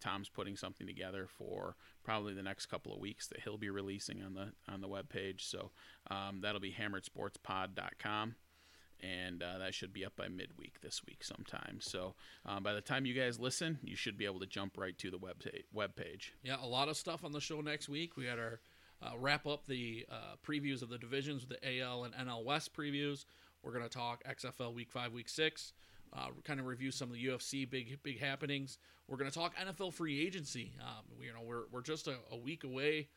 Tom's putting something together for probably the next couple of weeks that he'll be releasing on the webpage. So that'll be hammeredsportspod.com, and that should be up by midweek this week sometime. So by the time you guys listen, you should be able to jump right to the webpage. Yeah, a lot of stuff on the show next week. We got our wrap up the previews of the divisions with the AL and NL West previews. We're going to talk XFL Week 5, Week 6, kind of review some of the UFC big happenings. We're going to talk NFL free agency. We're just a week away.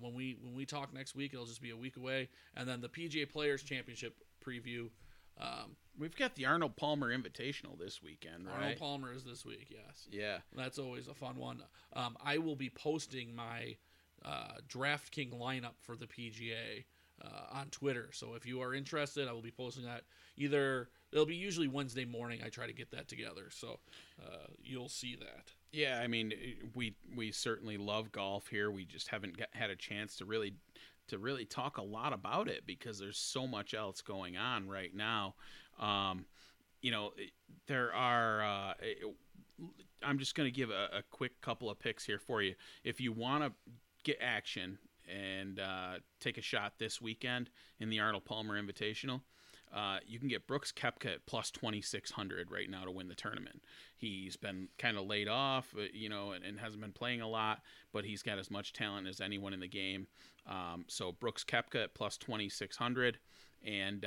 When we talk next week, it'll just be a week away. And then the PGA Players Championship preview. We've got the Arnold Palmer Invitational this weekend, right? Arnold Palmer is this week, yes. Yeah. That's always a fun one. I will be posting my DraftKings lineup for the PGA on Twitter. So if you are interested, I will be posting that either. It'll be usually Wednesday morning. I try to get that together. So you'll see that. Yeah, I mean, we certainly love golf here. We just haven't had a chance to really talk a lot about it because there's so much else going on right now. There are I'm just going to give a quick couple of picks here for you. If you want to get action and take a shot this weekend in the Arnold Palmer Invitational, you can get Brooks Koepka at plus 2,600 right now to win the tournament. He's been kind of laid off, and hasn't been playing a lot, but he's got as much talent as anyone in the game. So Brooks Koepka at plus 2,600, and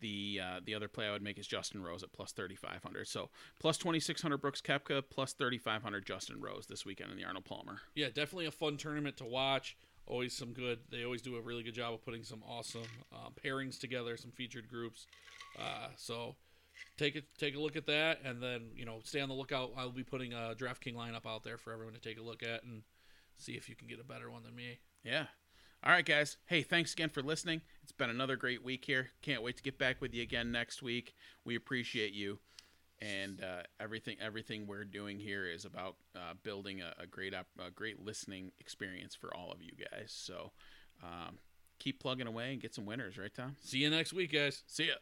the other play I would make is Justin Rose at plus 3,500. So plus 2,600 Brooks Koepka, plus 3,500 Justin Rose this weekend in the Arnold Palmer. Yeah, definitely a fun tournament to watch. Always some good. They always do a really good job of putting some awesome pairings together, some featured groups. So take a look at that, and then stay on the lookout. I'll be putting a DraftKings lineup out there for everyone to take a look at and see if you can get a better one than me. Yeah. All right, guys. Hey, thanks again for listening. It's been another great week here. Can't wait to get back with you again next week. We appreciate you. And everything we're doing here is about building a great listening experience for all of you guys. So keep plugging away and get some winners, right, Tom? See you next week, guys. See ya.